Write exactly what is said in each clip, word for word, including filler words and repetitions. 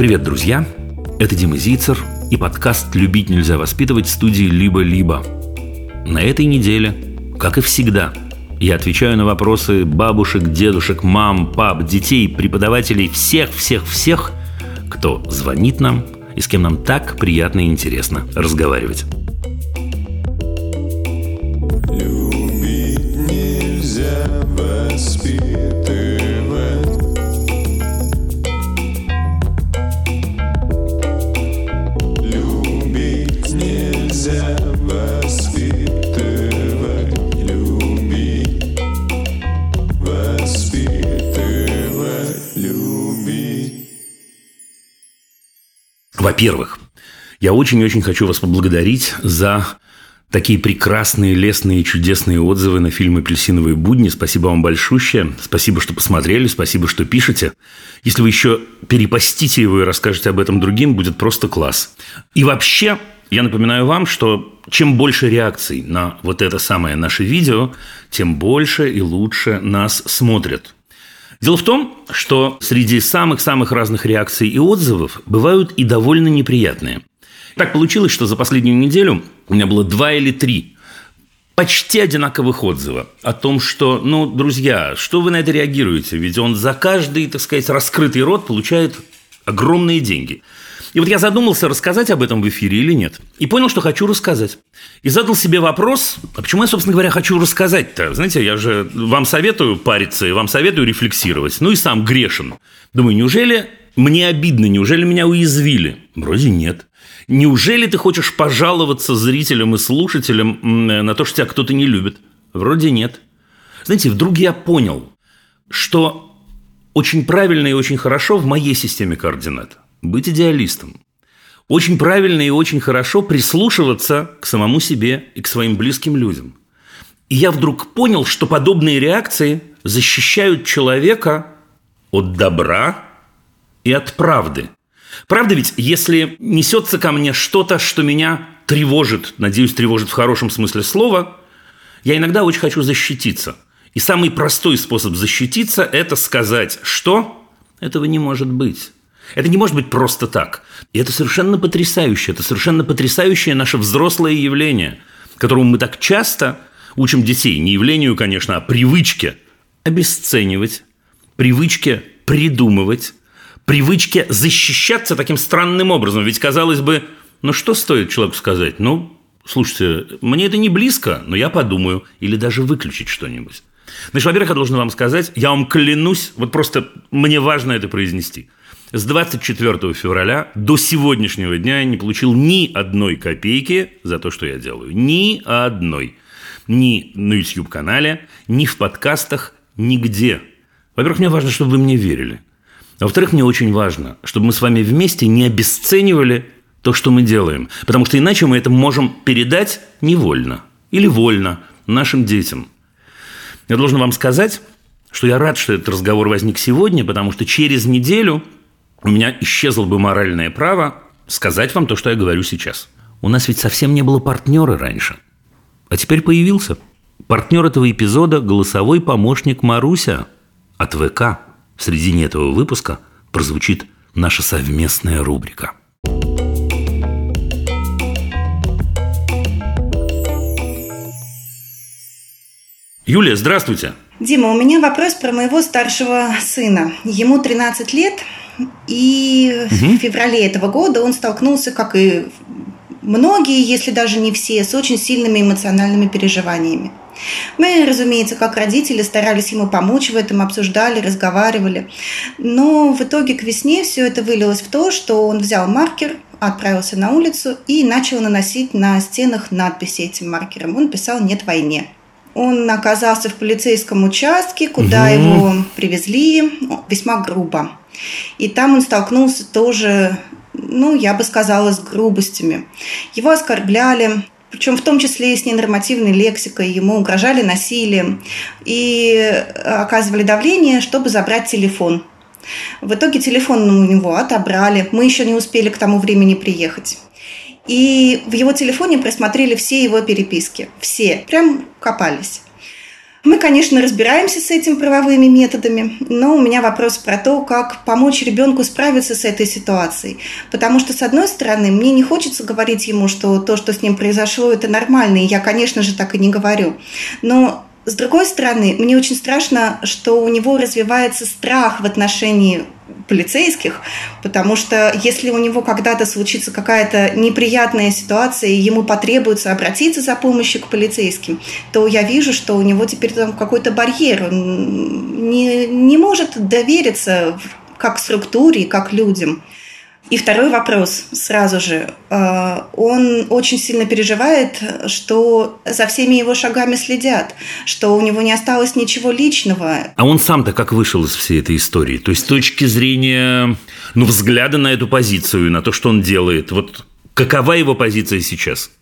Привет, друзья! Это Дима Зицер и подкаст «Любить нельзя воспитывать» студии «Либо-либо». На этой неделе, как и всегда, я отвечаю на вопросы бабушек, дедушек, мам, пап, детей, преподавателей, всех-всех-всех, кто звонит нам и с кем нам так приятно и интересно разговаривать. Любить нельзя воспитывать. Любить нельзя воспитывать. Любить, воспитывать, любить. Во-первых, я очень-очень хочу вас поблагодарить за такие прекрасные, лестные, чудесные отзывы на фильм «Апельсиновые будни». Спасибо вам большущее. Спасибо, что посмотрели. Спасибо, что пишете. Если вы еще перепостите его и расскажете об этом другим, будет просто класс. И вообще, я напоминаю вам, что чем больше реакций на вот это самое наше видео, тем больше и лучше нас смотрят. Дело в том, что среди самых-самых разных реакций и отзывов бывают и довольно неприятные. Так получилось, что за последнюю неделю у меня было два или три почти одинаковых отзыва о том, что, ну, друзья, что вы на это реагируете? Ведь он за каждый, так сказать, раскрытый рот получает огромные деньги. И вот я задумался, рассказать об этом в эфире или нет. И понял, что хочу рассказать. И задал себе вопрос, а почему я, собственно говоря, хочу рассказать-то? Знаете, я же вам советую париться и вам советую рефлексировать. Ну и сам грешен. Думаю, неужели мне обидно, неужели меня уязвили? Вроде нет. Неужели ты хочешь пожаловаться зрителям и слушателям на то, что тебя кто-то не любит? Вроде нет. Знаете, вдруг я понял, что очень правильно и очень хорошо в моей системе координат быть идеалистом. Очень правильно и очень хорошо прислушиваться к самому себе и к своим близким людям. И я вдруг понял, что подобные реакции защищают человека от добра и от правды. Правда ведь, если несется ко мне что-то, что меня тревожит, надеюсь, тревожит в хорошем смысле слова, я иногда очень хочу защититься. И самый простой способ защититься – это сказать, что этого не может быть. Это не может быть просто так. И это совершенно потрясающе. Это совершенно потрясающее наше взрослое явление, которому мы так часто учим детей. Не явлению, конечно, а привычке обесценивать, привычке придумывать, привычке защищаться таким странным образом. Ведь, казалось бы, ну что стоит человеку сказать? Ну, слушайте, мне это не близко, но я подумаю. Или даже выключить что-нибудь. Значит, во-первых, я должен вам сказать, я вам клянусь, вот просто мне важно это произнести. С двадцать четвёртого февраля до сегодняшнего дня я не получил ни одной копейки за то, что я делаю. Ни одной. Ни на YouTube-канале, ни в подкастах, нигде. Во-первых, мне важно, чтобы вы мне верили. А во-вторых, мне очень важно, чтобы мы с вами вместе не обесценивали то, что мы делаем. Потому что иначе мы это можем передать невольно или вольно нашим детям. Я должен вам сказать, что я рад, что этот разговор возник сегодня, потому что через неделю у меня исчезло бы моральное право сказать вам то, что я говорю сейчас. У нас ведь совсем не было партнера раньше. А теперь появился. Партнер этого эпизода – голосовой помощник Маруся от ВК. В середине этого выпуска прозвучит наша совместная рубрика. Юлия, здравствуйте. Дима, у меня вопрос про моего старшего сына. Ему тринадцать лет, и угу. в феврале этого года он столкнулся, как и многие, если даже не все, с очень сильными эмоциональными переживаниями. Мы, разумеется, как родители старались ему помочь в этом, обсуждали, разговаривали. Но в итоге к весне все это вылилось в то, что он взял маркер, отправился на улицу и начал наносить на стенах надписи этим маркером. Он писал «Нет войне». Он оказался в полицейском участке, куда угу. его привезли весьма грубо. И там он столкнулся тоже, ну, я бы сказала, с грубостями. Его оскорбляли. Причем в том числе и с ненормативной лексикой, ему угрожали насилием и оказывали давление, чтобы забрать телефон. В итоге телефон у него отобрали, мы еще не успели к тому времени приехать. И в его телефоне просмотрели все его переписки, все, прям копались. Мы, конечно, разбираемся с этим правовыми методами, но у меня вопрос про то, как помочь ребенку справиться с этой ситуацией. Потому что, с одной стороны, мне не хочется говорить ему, что то, что с ним произошло, это нормально, и я, конечно же, так и не говорю. Но, с другой стороны, мне очень страшно, что у него развивается страх в отношении полицейских, потому что если у него когда-то случится какая-то неприятная ситуация, и ему потребуется обратиться за помощью к полицейским, то я вижу, что у него теперь там какой-то барьер, он не, не может довериться как структуре, как людям. И второй вопрос сразу же. Он очень сильно переживает, что за всеми его шагами следят, что у него не осталось ничего личного. А он сам-то как вышел из всей этой истории? То есть, с точки зрения, ну, взгляда на эту позицию, на то, что он делает, вот какова его позиция сейчас?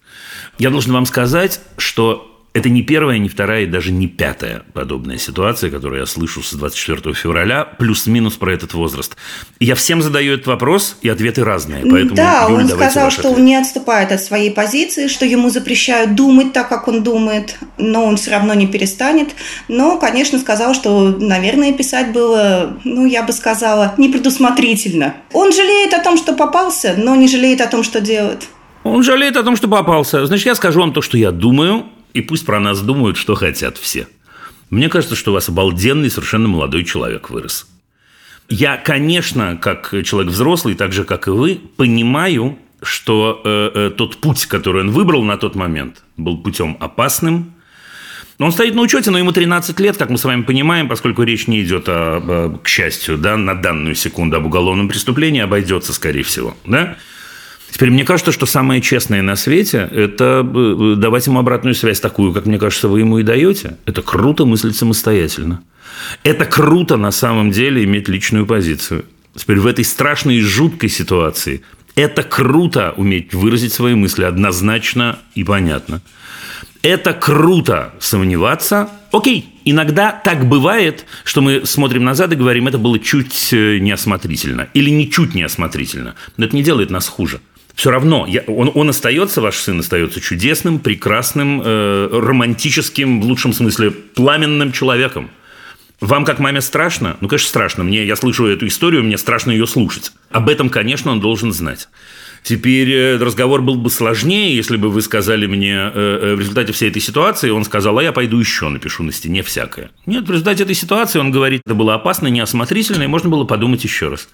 Я должен вам сказать, что это не первая, не вторая и даже не пятая подобная ситуация, которую я слышу с двадцать четвёртого февраля, плюс-минус про этот возраст. Я всем задаю этот вопрос, и ответы разные. Поэтому, да, Юль, он сказал, что ответ. Он не отступает от своей позиции, что ему запрещают думать так, как он думает, но он все равно не перестанет. Но, конечно, сказал, что, наверное, писать было, ну, я бы сказала, непредусмотрительно. Он жалеет о том, что попался, но не жалеет о том, что делает. Он жалеет о том, что попался. Значит, я скажу вам то, что я думаю, и пусть про нас думают, что хотят все. Мне кажется, что у вас обалденный, совершенно молодой человек вырос. Я, конечно, как человек взрослый, так же, как и вы, понимаю, что э, э, тот путь, который он выбрал на тот момент, был путем опасным. Он стоит на учете, но ему тринадцать лет, как мы с вами понимаем, поскольку речь не идет, о, о, к счастью, да, на данную секунду об уголовном преступлении, обойдется, скорее всего, да? Теперь, мне кажется, что самое честное на свете – это давать ему обратную связь такую, как, мне кажется, вы ему и даете. Это круто мыслить самостоятельно. Это круто на самом деле иметь личную позицию. Теперь в этой страшной и жуткой ситуации это круто уметь выразить свои мысли однозначно и понятно. Это круто сомневаться. Окей, иногда так бывает, что мы смотрим назад и говорим, это было чуть неосмотрительно или ничуть неосмотрительно. Но это не делает нас хуже. Все равно я, он, он остается, ваш сын остается чудесным, прекрасным, э, романтическим, в лучшем смысле, пламенным человеком. Вам как маме страшно? Ну, конечно, страшно. Мне, я слышу эту историю, мне страшно ее слушать. Об этом, конечно, он должен знать. Теперь разговор был бы сложнее, если бы вы сказали мне э, в результате всей этой ситуации, он сказал, а я пойду еще напишу на стене всякое. Нет, в результате этой ситуации он говорит, это было опасно, неосмотрительно, и можно было подумать еще раз.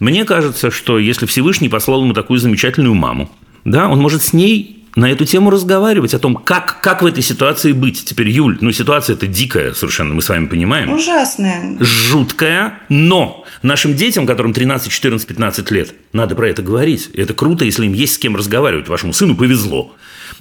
Мне кажется, что если Всевышний послал ему такую замечательную маму, да, он может с ней на эту тему разговаривать, о том, как, как в этой ситуации быть. Теперь, Юль, ну, ситуация-то дикая совершенно, мы с вами понимаем. Ужасная. Жуткая, но нашим детям, которым тринадцать, четырнадцать, пятнадцать лет, надо про это говорить. Это круто, если им есть с кем разговаривать. Вашему сыну повезло.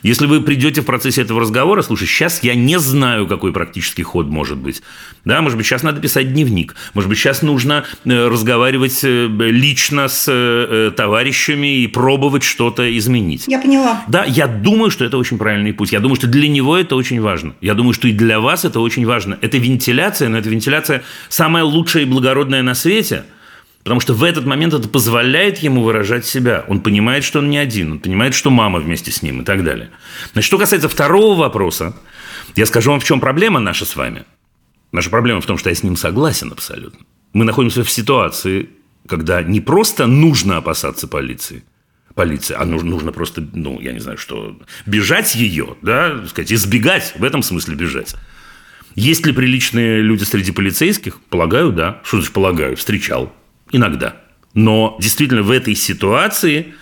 Если вы придете в процессе этого разговора, слушай, сейчас я не знаю, какой практический ход может быть. Да, может быть, сейчас надо писать дневник. Может быть, сейчас нужно разговаривать лично с товарищами и пробовать что-то изменить. Я поняла. Да, я думаю, что это очень правильный путь. Я думаю, что для него это очень важно. Я думаю, что и для вас это очень важно. Это вентиляция, но это вентиляция самая лучшая и благородная на свете. Потому что в этот момент это позволяет ему выражать себя. Он понимает, что он не один. Он понимает, что мама вместе с ним и так далее. Значит, что касается второго вопроса, я скажу вам, в чем проблема наша с вами. Наша проблема в том, что я с ним согласен абсолютно. Мы находимся в ситуации, когда не просто нужно опасаться полиции, полиции, а нужно, нужно просто, ну, я не знаю, что, бежать ее, да, так сказать, избегать, в этом смысле бежать. Есть ли приличные люди среди полицейских? Полагаю, да. Что значит полагаю? Встречал. Иногда. Но действительно в этой ситуации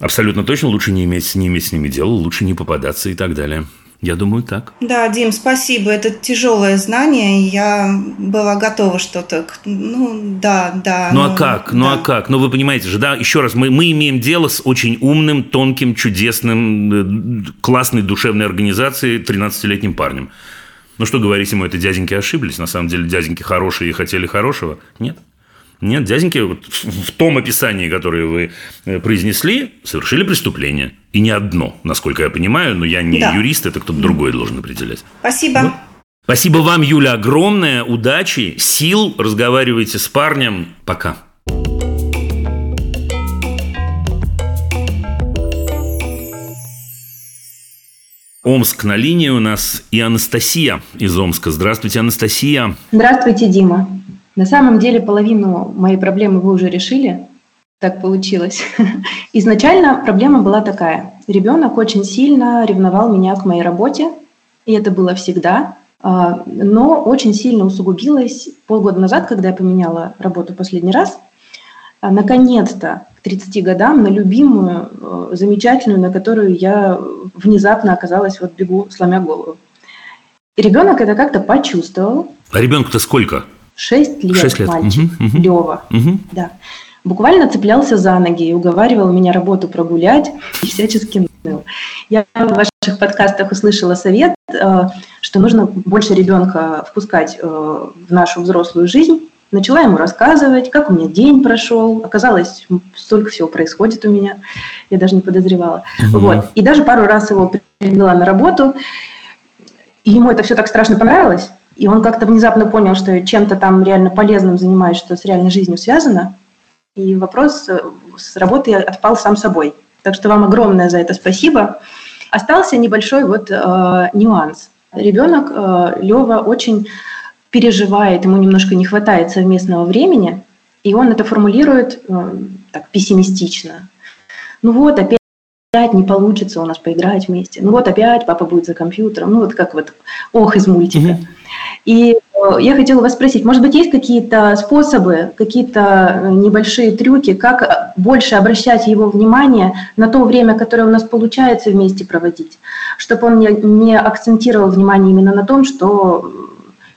абсолютно точно лучше не иметь, не иметь с ними дела, лучше не попадаться и так далее. Я думаю, так. Да, Дим, спасибо. Это тяжелое знание. Я была готова что-то... Ну, да, да. Ну, ну а как? Ну, да. а как? Ну, вы понимаете же, да? Еще раз, мы, мы имеем дело с очень умным, тонким, чудесным, классной душевной организацией тринадцатилетним парнем. Ну, что говорить ему, это дяденьки ошиблись? На самом деле, дяденьки хорошие и хотели хорошего? Нет. Нет, дяденьки вот в том описании, которое вы произнесли, совершили преступление. И не одно, насколько я понимаю, но я не да. юрист, это кто-то другой должен определять. Спасибо. Вот. Спасибо вам, Юля, огромное. Удачи, сил. Разговаривайте с парнем. Пока. Омск на линии у нас и Анастасия из Омска. Здравствуйте, Анастасия. Здравствуйте, Дима. На самом деле половину моей проблемы вы уже решили. Так получилось. Изначально проблема была такая. Ребенок очень сильно ревновал меня к моей работе, и это было всегда. Но очень сильно усугубилось полгода назад, когда я поменяла работу последний раз. Наконец-то, к тридцати годам, на любимую, замечательную, на которую я внезапно оказалась, вот бегу, сломя голову. И ребенок это как-то почувствовал. А ребенку-то сколько? Шесть лет, Шесть лет. Мальчик, угу, угу. Лева. Угу. Да. Буквально цеплялся за ноги и уговаривал меня работу прогулять и всячески ныл. Я в ваших подкастах услышала совет, что нужно больше ребенка впускать в нашу взрослую жизнь. Начала ему рассказывать, как у меня день прошел. Оказалось, столько всего происходит у меня. Я даже не подозревала. Mm-hmm. Вот. И даже пару раз его привела на работу. И ему это все так страшно понравилось. И он как-то внезапно понял, что чем-то там реально полезным занимаюсь, что с реальной жизнью связано. И вопрос с работы отпал сам собой. Так что вам огромное за это спасибо. Остался небольшой вот э, нюанс. Ребенок э, Лева очень... переживает, ему немножко не хватает совместного времени, и он это формулирует э, так пессимистично. Ну вот, опять не получится у нас поиграть вместе. Ну вот, опять папа будет за компьютером. Ну вот как вот ох из мультика. Mm-hmm. И э, я хотела вас спросить, может быть, есть какие-то способы, какие-то небольшие трюки, как больше обращать его внимание на то время, которое у нас получается вместе проводить, чтобы он не, не акцентировал внимание именно на том, что...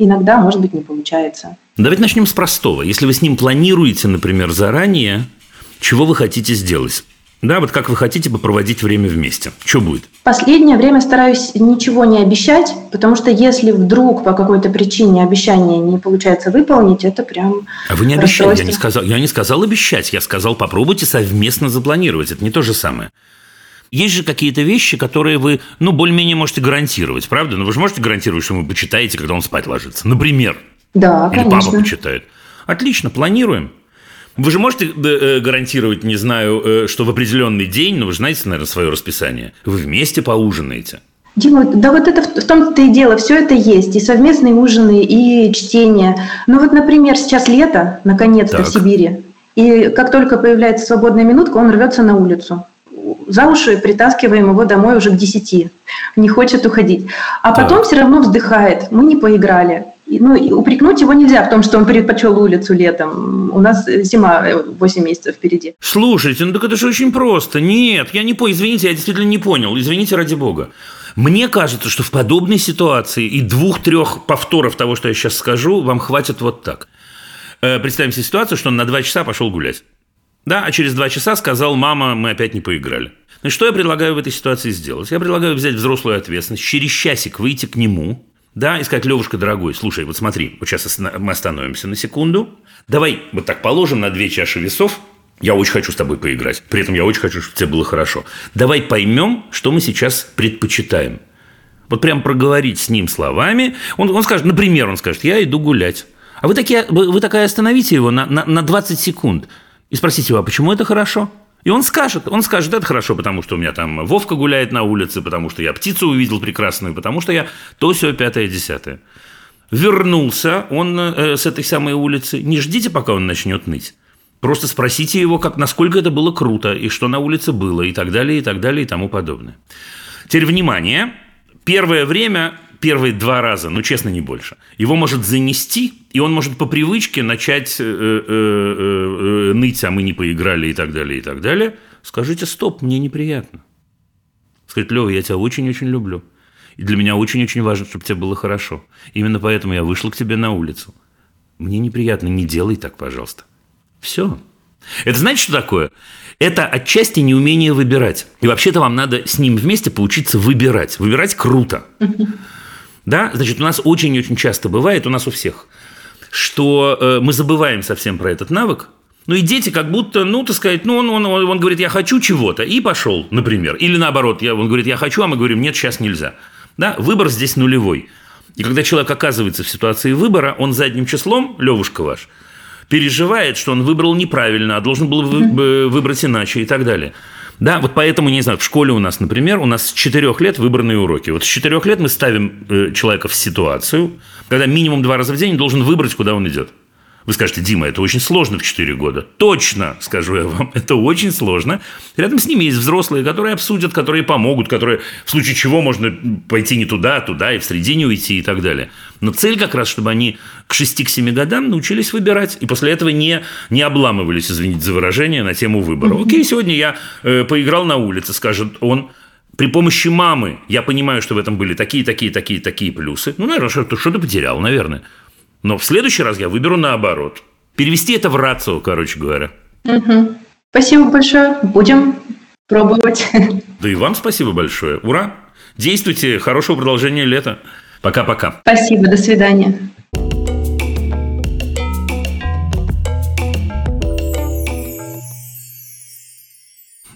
иногда, может быть, не получается. Давайте начнем с простого. Если вы с ним планируете, например, заранее, чего вы хотите сделать? Да, вот как вы хотите бы проводить время вместе? Что будет? Последнее время стараюсь ничего не обещать, потому что если вдруг по какой-то причине обещание не получается выполнить, это прям... А вы не обещали, я не сказал, я не сказал обещать, я сказал попробуйте совместно запланировать, это не то же самое. Есть же какие-то вещи, которые вы, ну, более-менее можете гарантировать, правда? Ну, вы же можете гарантировать, что вы почитаете, когда он спать ложится, например. Да, или конечно. Или папа почитает. Отлично, планируем. Вы же можете гарантировать, не знаю, что в определенный день, ну, вы же знаете, наверное, свое расписание, вы вместе поужинаете. Дима, да вот это в том-то и дело, все это есть, и совместные ужины, и чтение. Ну, вот, например, сейчас лето, наконец-то, так. В Сибири, и как только появляется свободная минутка, он рвется на улицу. За уши притаскиваем его домой уже к десяти, не хочет уходить. А потом да. Все равно вздыхает, мы не поиграли. И, ну, и упрекнуть его нельзя в том, что он предпочел улицу летом. У нас зима восемь месяцев впереди. Слушайте, ну так это же очень просто. Нет, я не понял, извините, я действительно не понял, извините ради бога. Мне кажется, что в подобной ситуации и двух-трех повторов того, что я сейчас скажу, вам хватит вот так. Представим себе ситуацию, что он на два часа пошел гулять. Да, а через два часа сказал: мама, мы опять не поиграли. Ну, что я предлагаю в этой ситуации сделать? Я предлагаю взять взрослую ответственность, через часик выйти к нему, да, и сказать: Левушка, дорогой, слушай, вот смотри, вот сейчас мы остановимся на секунду, давай вот так положим на две чаши весов, я очень хочу с тобой поиграть, при этом я очень хочу, чтобы тебе было хорошо. Давай поймем, что мы сейчас предпочитаем. Вот прям проговорить с ним словами. Он, он скажет, например, он скажет: я иду гулять. А вы, таки, вы такая остановите его на, на, на двадцать секунд. И спросите его, а почему это хорошо? И он скажет, он скажет, это хорошо, потому что у меня там Вовка гуляет на улице, потому что я птицу увидел прекрасную, потому что я то, сё, пятое, десятое. Вернулся он э, с этой самой улицы. Не ждите, пока он начнет ныть. Просто спросите его, как, насколько это было круто, и что на улице было, и так далее, и так далее, и тому подобное. Теперь, внимание, первое время... Первые два раза, ну, честно, не больше. Его может занести, и он может по привычке начать э, э, э, ныть, а мы не поиграли, и так далее, и так далее. Скажите: стоп, мне неприятно. Скажите: Лёва, я тебя очень-очень люблю. И для меня очень-очень важно, чтобы тебе было хорошо. Именно поэтому я вышла к тебе на улицу. Мне неприятно, не делай так, пожалуйста. Все. Это знаете, что такое? Это отчасти неумение выбирать. И вообще-то вам надо с ним вместе поучиться выбирать. Выбирать круто. Да, значит, у нас очень-очень часто бывает, у нас у всех, что э, мы забываем совсем про этот навык. Ну, и дети как будто, ну, так сказать, ну, он, он, он, он говорит, я хочу чего-то, и пошел, например. Или наоборот, я, он говорит, я хочу, а мы говорим, нет, сейчас нельзя. Да, выбор здесь нулевой. И когда человек оказывается в ситуации выбора, он задним числом, Левушка ваш, переживает, что он выбрал неправильно, а должен был вы, выбрать иначе и так далее. Да, вот поэтому, не знаю, в школе у нас, например, у нас с четырех лет выбранные уроки. Вот с четырех лет мы ставим человека в ситуацию, когда минимум два раза в день должен выбрать, куда он идет. Вы скажете: Дима, это очень сложно в четыре года. Точно, скажу я вам, это очень сложно. Рядом с ними есть взрослые, которые обсудят, которые помогут, которые в случае чего можно пойти не туда, туда и в средине уйти и так далее. Но цель как раз, чтобы они к шести-семи годам научились выбирать и после этого не, не обламывались, извините за выражение, на тему выбора. Окей, сегодня я э, поиграл на улице, скажет он. При помощи мамы я понимаю, что в этом были такие, такие, такие, такие плюсы. Ну, наверное, что-то, что-то потерял, наверное. Но в следующий раз я выберу наоборот. Перевести это в рацио, короче говоря. Угу. Спасибо большое. Будем пробовать. Да и вам спасибо большое. Ура! Действуйте. Хорошего продолжения лета. Пока-пока. Спасибо. До свидания.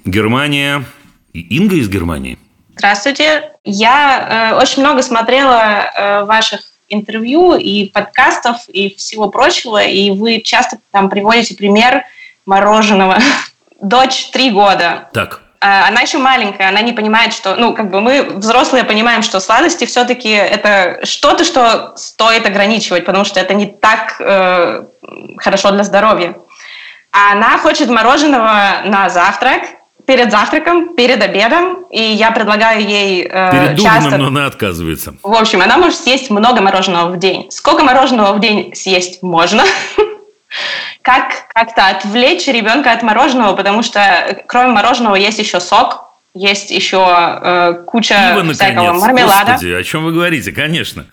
Германия. И Инга из Германии. Здравствуйте. Я э, очень много смотрела э, ваших интервью и подкастов и всего прочего, и вы часто там приводите пример мороженого. Дочь три года. Так. Она еще маленькая, она не понимает, что... Ну, как бы мы, взрослые, понимаем, что сладости все-таки это что-то, что стоит ограничивать, потому что это не так э, хорошо для здоровья. А она хочет мороженого на завтрак, перед завтраком, перед обедом, и я предлагаю ей э, перед дубном, часто... но она отказывается. В общем, она может съесть много мороженого в день. Сколько мороженого в день съесть можно? Как как-то отвлечь ребенка от мороженого, потому что кроме мороженого есть еще сок, есть еще э, куча пива, всякого мармелада. Господи, о чем вы говорите? Конечно.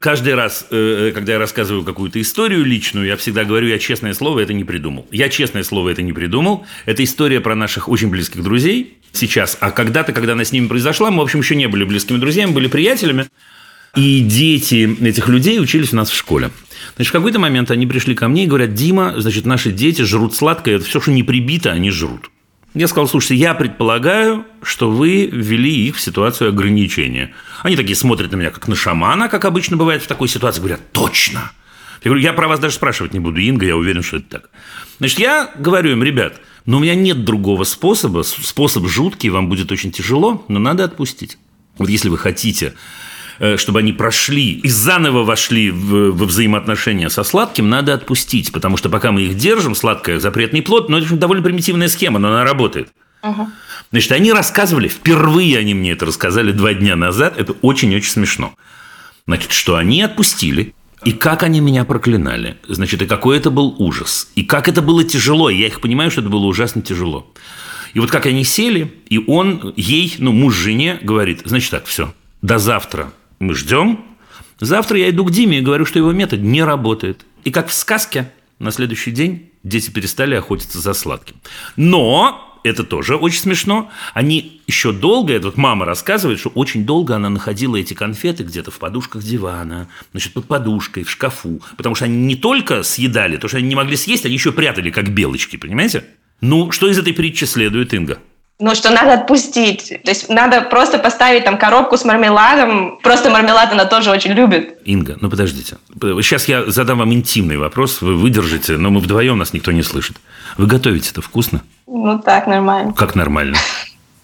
Каждый раз, когда я рассказываю какую-то историю личную, я всегда говорю: я честное слово это не придумал. Я честное слово это не придумал. Это история про наших очень близких друзей сейчас. А когда-то, когда она с ними произошла, мы, в общем, еще не были близкими друзьями, были приятелями. И дети этих людей учились у нас в школе. Значит, в какой-то момент они пришли ко мне и говорят: Дима, значит, наши дети жрут сладкое, это все, что не прибито, они жрут. Я сказал: слушайте, я предполагаю, что вы ввели их в ситуацию ограничения. Они такие смотрят на меня, как на шамана, как обычно бывает в такой ситуации, говорят: точно. Я говорю: я про вас даже спрашивать не буду, Инга, я уверен, что это так. Значит, я говорю им: ребят, но у меня нет другого способа, способ жуткий, вам будет очень тяжело, но надо отпустить. Вот если вы хотите, чтобы они прошли и заново вошли в, во взаимоотношения со сладким, надо отпустить, потому что пока мы их держим, сладкое – запретный плод, но это довольно примитивная схема, но она работает. Угу. Значит, они рассказывали, впервые они мне это рассказали два дня назад, это очень-очень смешно. Значит, что они отпустили, и как они меня проклинали, значит, и какой это был ужас, и как это было тяжело, я их понимаю, что это было ужасно тяжело. И вот как они сели, и он ей, ну, муж жене говорит: значит так, все, до завтра. Мы ждем. Завтра я иду к Диме и говорю, что его метод не работает. И как в сказке, на следующий день дети перестали охотиться за сладким. Но, это тоже очень смешно, они еще долго, это вот мама рассказывает, что очень долго она находила эти конфеты где-то в подушках дивана, значит, под подушкой, в шкафу. Потому что они не только съедали, то, что они не могли съесть, они еще прятали, как белочки, понимаете? Ну, что из этой притчи следует, Инга? Ну, что надо отпустить. То есть, надо просто поставить там коробку с мармеладом. Просто мармелад она тоже очень любит. Инга, ну подождите. Сейчас я задам вам интимный вопрос. Вы выдержите, но мы вдвоем, нас никто не слышит. Вы готовите это вкусно? Ну, так, нормально. Как нормально?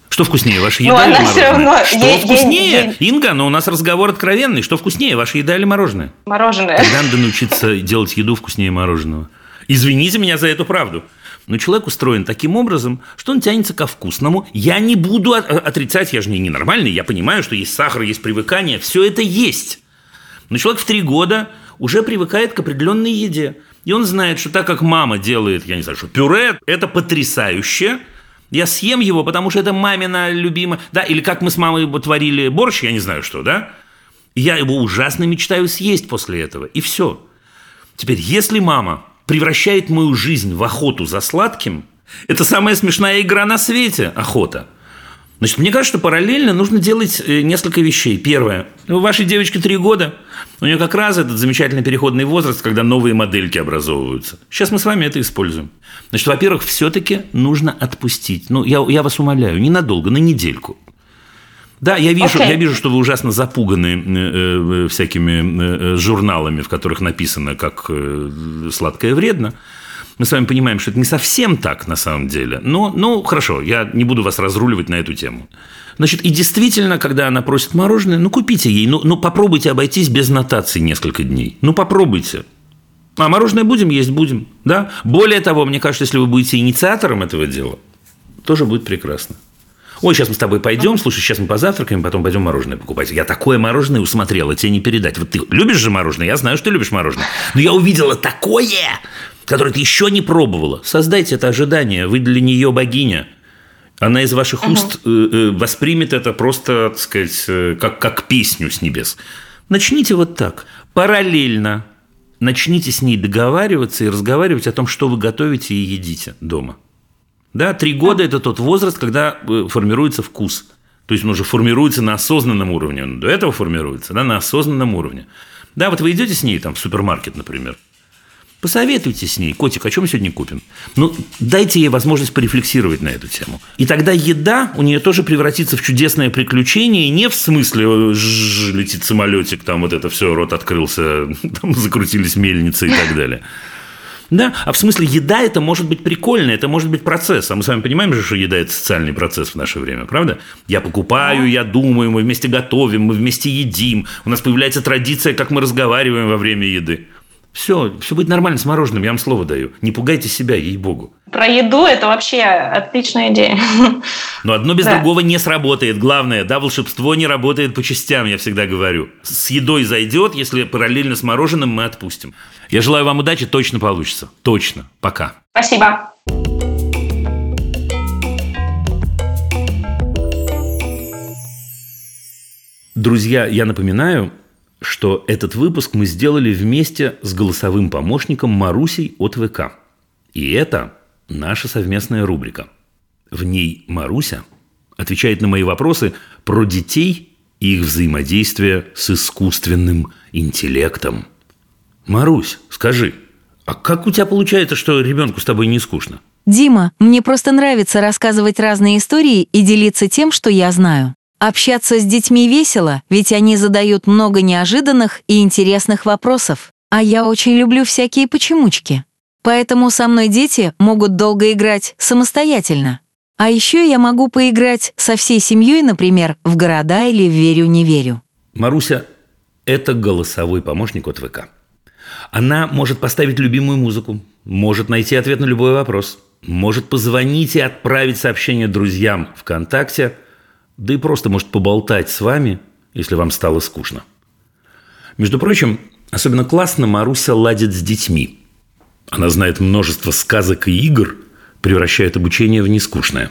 Что вкуснее, ваша еда или мороженое? Что вкуснее? Инга, но у нас разговор откровенный. Что вкуснее, ваша еда или мороженое? Мороженое. Тогда надо научиться делать еду вкуснее мороженого. Извините меня за эту правду. Но человек устроен таким образом, что он тянется ко вкусному. Я не буду отрицать, я же не ненормальный, я понимаю, что есть сахар, есть привыкание, все это есть. Но человек в три года уже привыкает к определенной еде. И он знает, что так как мама делает, я не знаю, что пюре, это потрясающе. Я съем его, потому что это мамина любимая. Да, или как мы с мамой творили борщ, я не знаю что, да. Я его ужасно мечтаю съесть после этого. И все. Теперь, если мама превращает мою жизнь в охоту за сладким, это самая смешная игра на свете – охота. Значит, мне кажется, что параллельно нужно делать несколько вещей. Первое. У вашей девочки три года, у нее как раз этот замечательный переходный возраст, когда новые модельки образовываются. Сейчас мы с вами это используем. Значит, во-первых, все-таки нужно отпустить. Ну, я, я вас умоляю, ненадолго, на недельку. Да, я вижу, okay. я вижу, что вы ужасно запуганы э, э, всякими э, журналами, в которых написано, как э, сладкое вредно. Мы с вами понимаем, что это не совсем так на самом деле. Но, ну, хорошо, я не буду вас разруливать на эту тему. Значит, и действительно, когда она просит мороженое, ну, купите ей, ну, ну попробуйте обойтись без нотаций несколько дней. Ну, попробуйте. А мороженое будем есть? Будем. Да? Более того, мне кажется, если вы будете инициатором этого дела, тоже будет прекрасно. Ой, сейчас мы с тобой пойдем, слушай, сейчас мы позавтракаем, потом пойдем мороженое покупать. Я такое мороженое усмотрела, тебе не передать. Вот ты любишь же мороженое? Я знаю, что ты любишь мороженое. Но я увидела такое, которое ты еще не пробовала. Создайте это ожидание, вы для нее богиня. Она из ваших уст воспримет это просто, так сказать, как, как песню с небес. Начните вот так. Параллельно начните с ней договариваться и разговаривать о том, что вы готовите и едите дома. Да, три года – это тот возраст, когда формируется вкус. То есть, он уже формируется на осознанном уровне. Он до этого формируется, да, на осознанном уровне. Да, вот вы идете с ней там, в супермаркет, например. Посоветуйте с ней. Котик, а что мы сегодня купим? Ну, дайте ей возможность порефлексировать на эту тему. И тогда еда у нее тоже превратится в чудесное приключение. И не в смысле жжж, летит самолетик, там вот это все, рот открылся, там закрутились мельницы и так далее. Да? А в смысле, еда – это может быть прикольно, это может быть процесс. А мы с вами понимаем же, что еда – это социальный процесс в наше время, правда? Я покупаю, я думаю, мы вместе готовим, мы вместе едим. У нас появляется традиция, как мы разговариваем во время еды. Все, все будет нормально с мороженым, я вам слово даю. Не пугайте себя, ей-богу. Про еду – это вообще отличная идея. Но одно без да. другого не сработает. Главное, да, волшебство не работает по частям, я всегда говорю. С едой зайдет, если параллельно с мороженым мы отпустим. Я желаю вам удачи, точно получится. Точно. Пока. Спасибо. Друзья, я напоминаю, что этот выпуск мы сделали вместе с голосовым помощником Марусей от ВК. И это наша совместная рубрика. В ней Маруся отвечает на мои вопросы про детей и их взаимодействие с искусственным интеллектом. Марусь, скажи, а как у тебя получается, что ребенку с тобой не скучно? Дима, мне просто нравится рассказывать разные истории и делиться тем, что я знаю. Общаться с детьми весело, ведь они задают много неожиданных и интересных вопросов. А я очень люблю всякие почемучки. Поэтому со мной дети могут долго играть самостоятельно. А еще я могу поиграть со всей семьей, например, в города или в верю-не верю. Маруся – это голосовой помощник от ВК. Она может поставить любимую музыку, может найти ответ на любой вопрос, может позвонить и отправить сообщение друзьям ВКонтакте, да и просто может поболтать с вами, если вам стало скучно. Между прочим, особенно классно Маруся ладит с детьми. Она знает множество сказок и игр, превращает обучение в нескучное.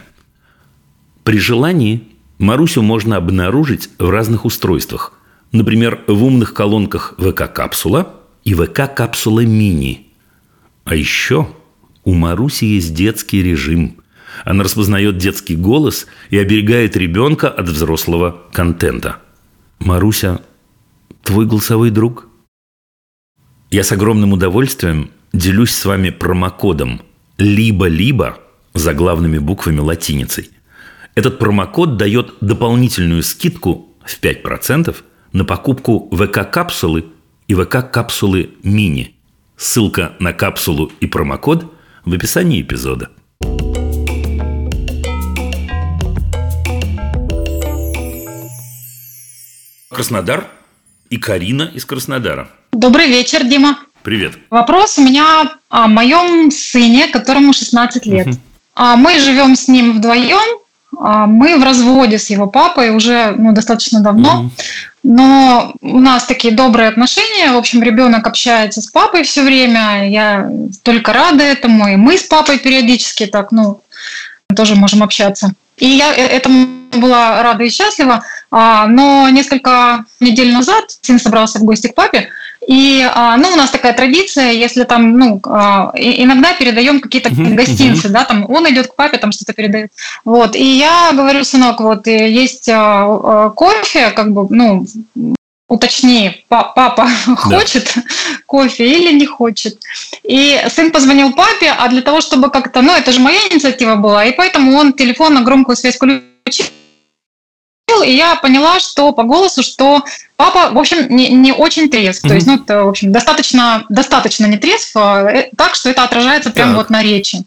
При желании Марусю можно обнаружить в разных устройствах. Например, в умных колонках ВК-капсула и ВК-капсула мини. А еще у Маруси есть детский режим. Она распознает детский голос и оберегает ребенка от взрослого контента. Маруся, твой голосовой друг. Я с огромным удовольствием делюсь с вами промокодом «Либо-либо» за главными буквами латиницей. Этот промокод дает дополнительную скидку в пять процентов на покупку ВК-капсулы и ВК-капсулы мини. Ссылка на капсулу и промокод в описании эпизода. Краснодар и Карина из Краснодара. Добрый вечер, Дима. Привет. Вопрос у меня о моем сыне, которому шестнадцать лет. Uh-huh. Мы живем с ним вдвоем. Мы в разводе с его папой уже ну, достаточно давно. Uh-huh. Но у нас такие добрые отношения. В общем, ребенок общается с папой все время. Я только рада этому. И мы с папой периодически так, ну, тоже можем общаться. И я этому была рада и счастлива. Но несколько недель назад сын собрался в гости к папе. И ну, у нас такая традиция, если там, ну, иногда передаем какие-то uh-huh, гостинцы, uh-huh. да, там он идет к папе, там что-то передает. Вот. И я говорю, сынок, вот есть кофе, как бы, ну, уточни, папа да. хочет кофе или не хочет. И сын позвонил папе, а для того, чтобы как-то, ну, это же моя инициатива была, и поэтому он телефон на громкую связь включил. и я поняла, что по голосу, что папа, в общем, не, не очень трезв. Mm-hmm. То есть, ну, это, в общем, достаточно, достаточно не трезв, так, что это отражается прямо так. вот на речи.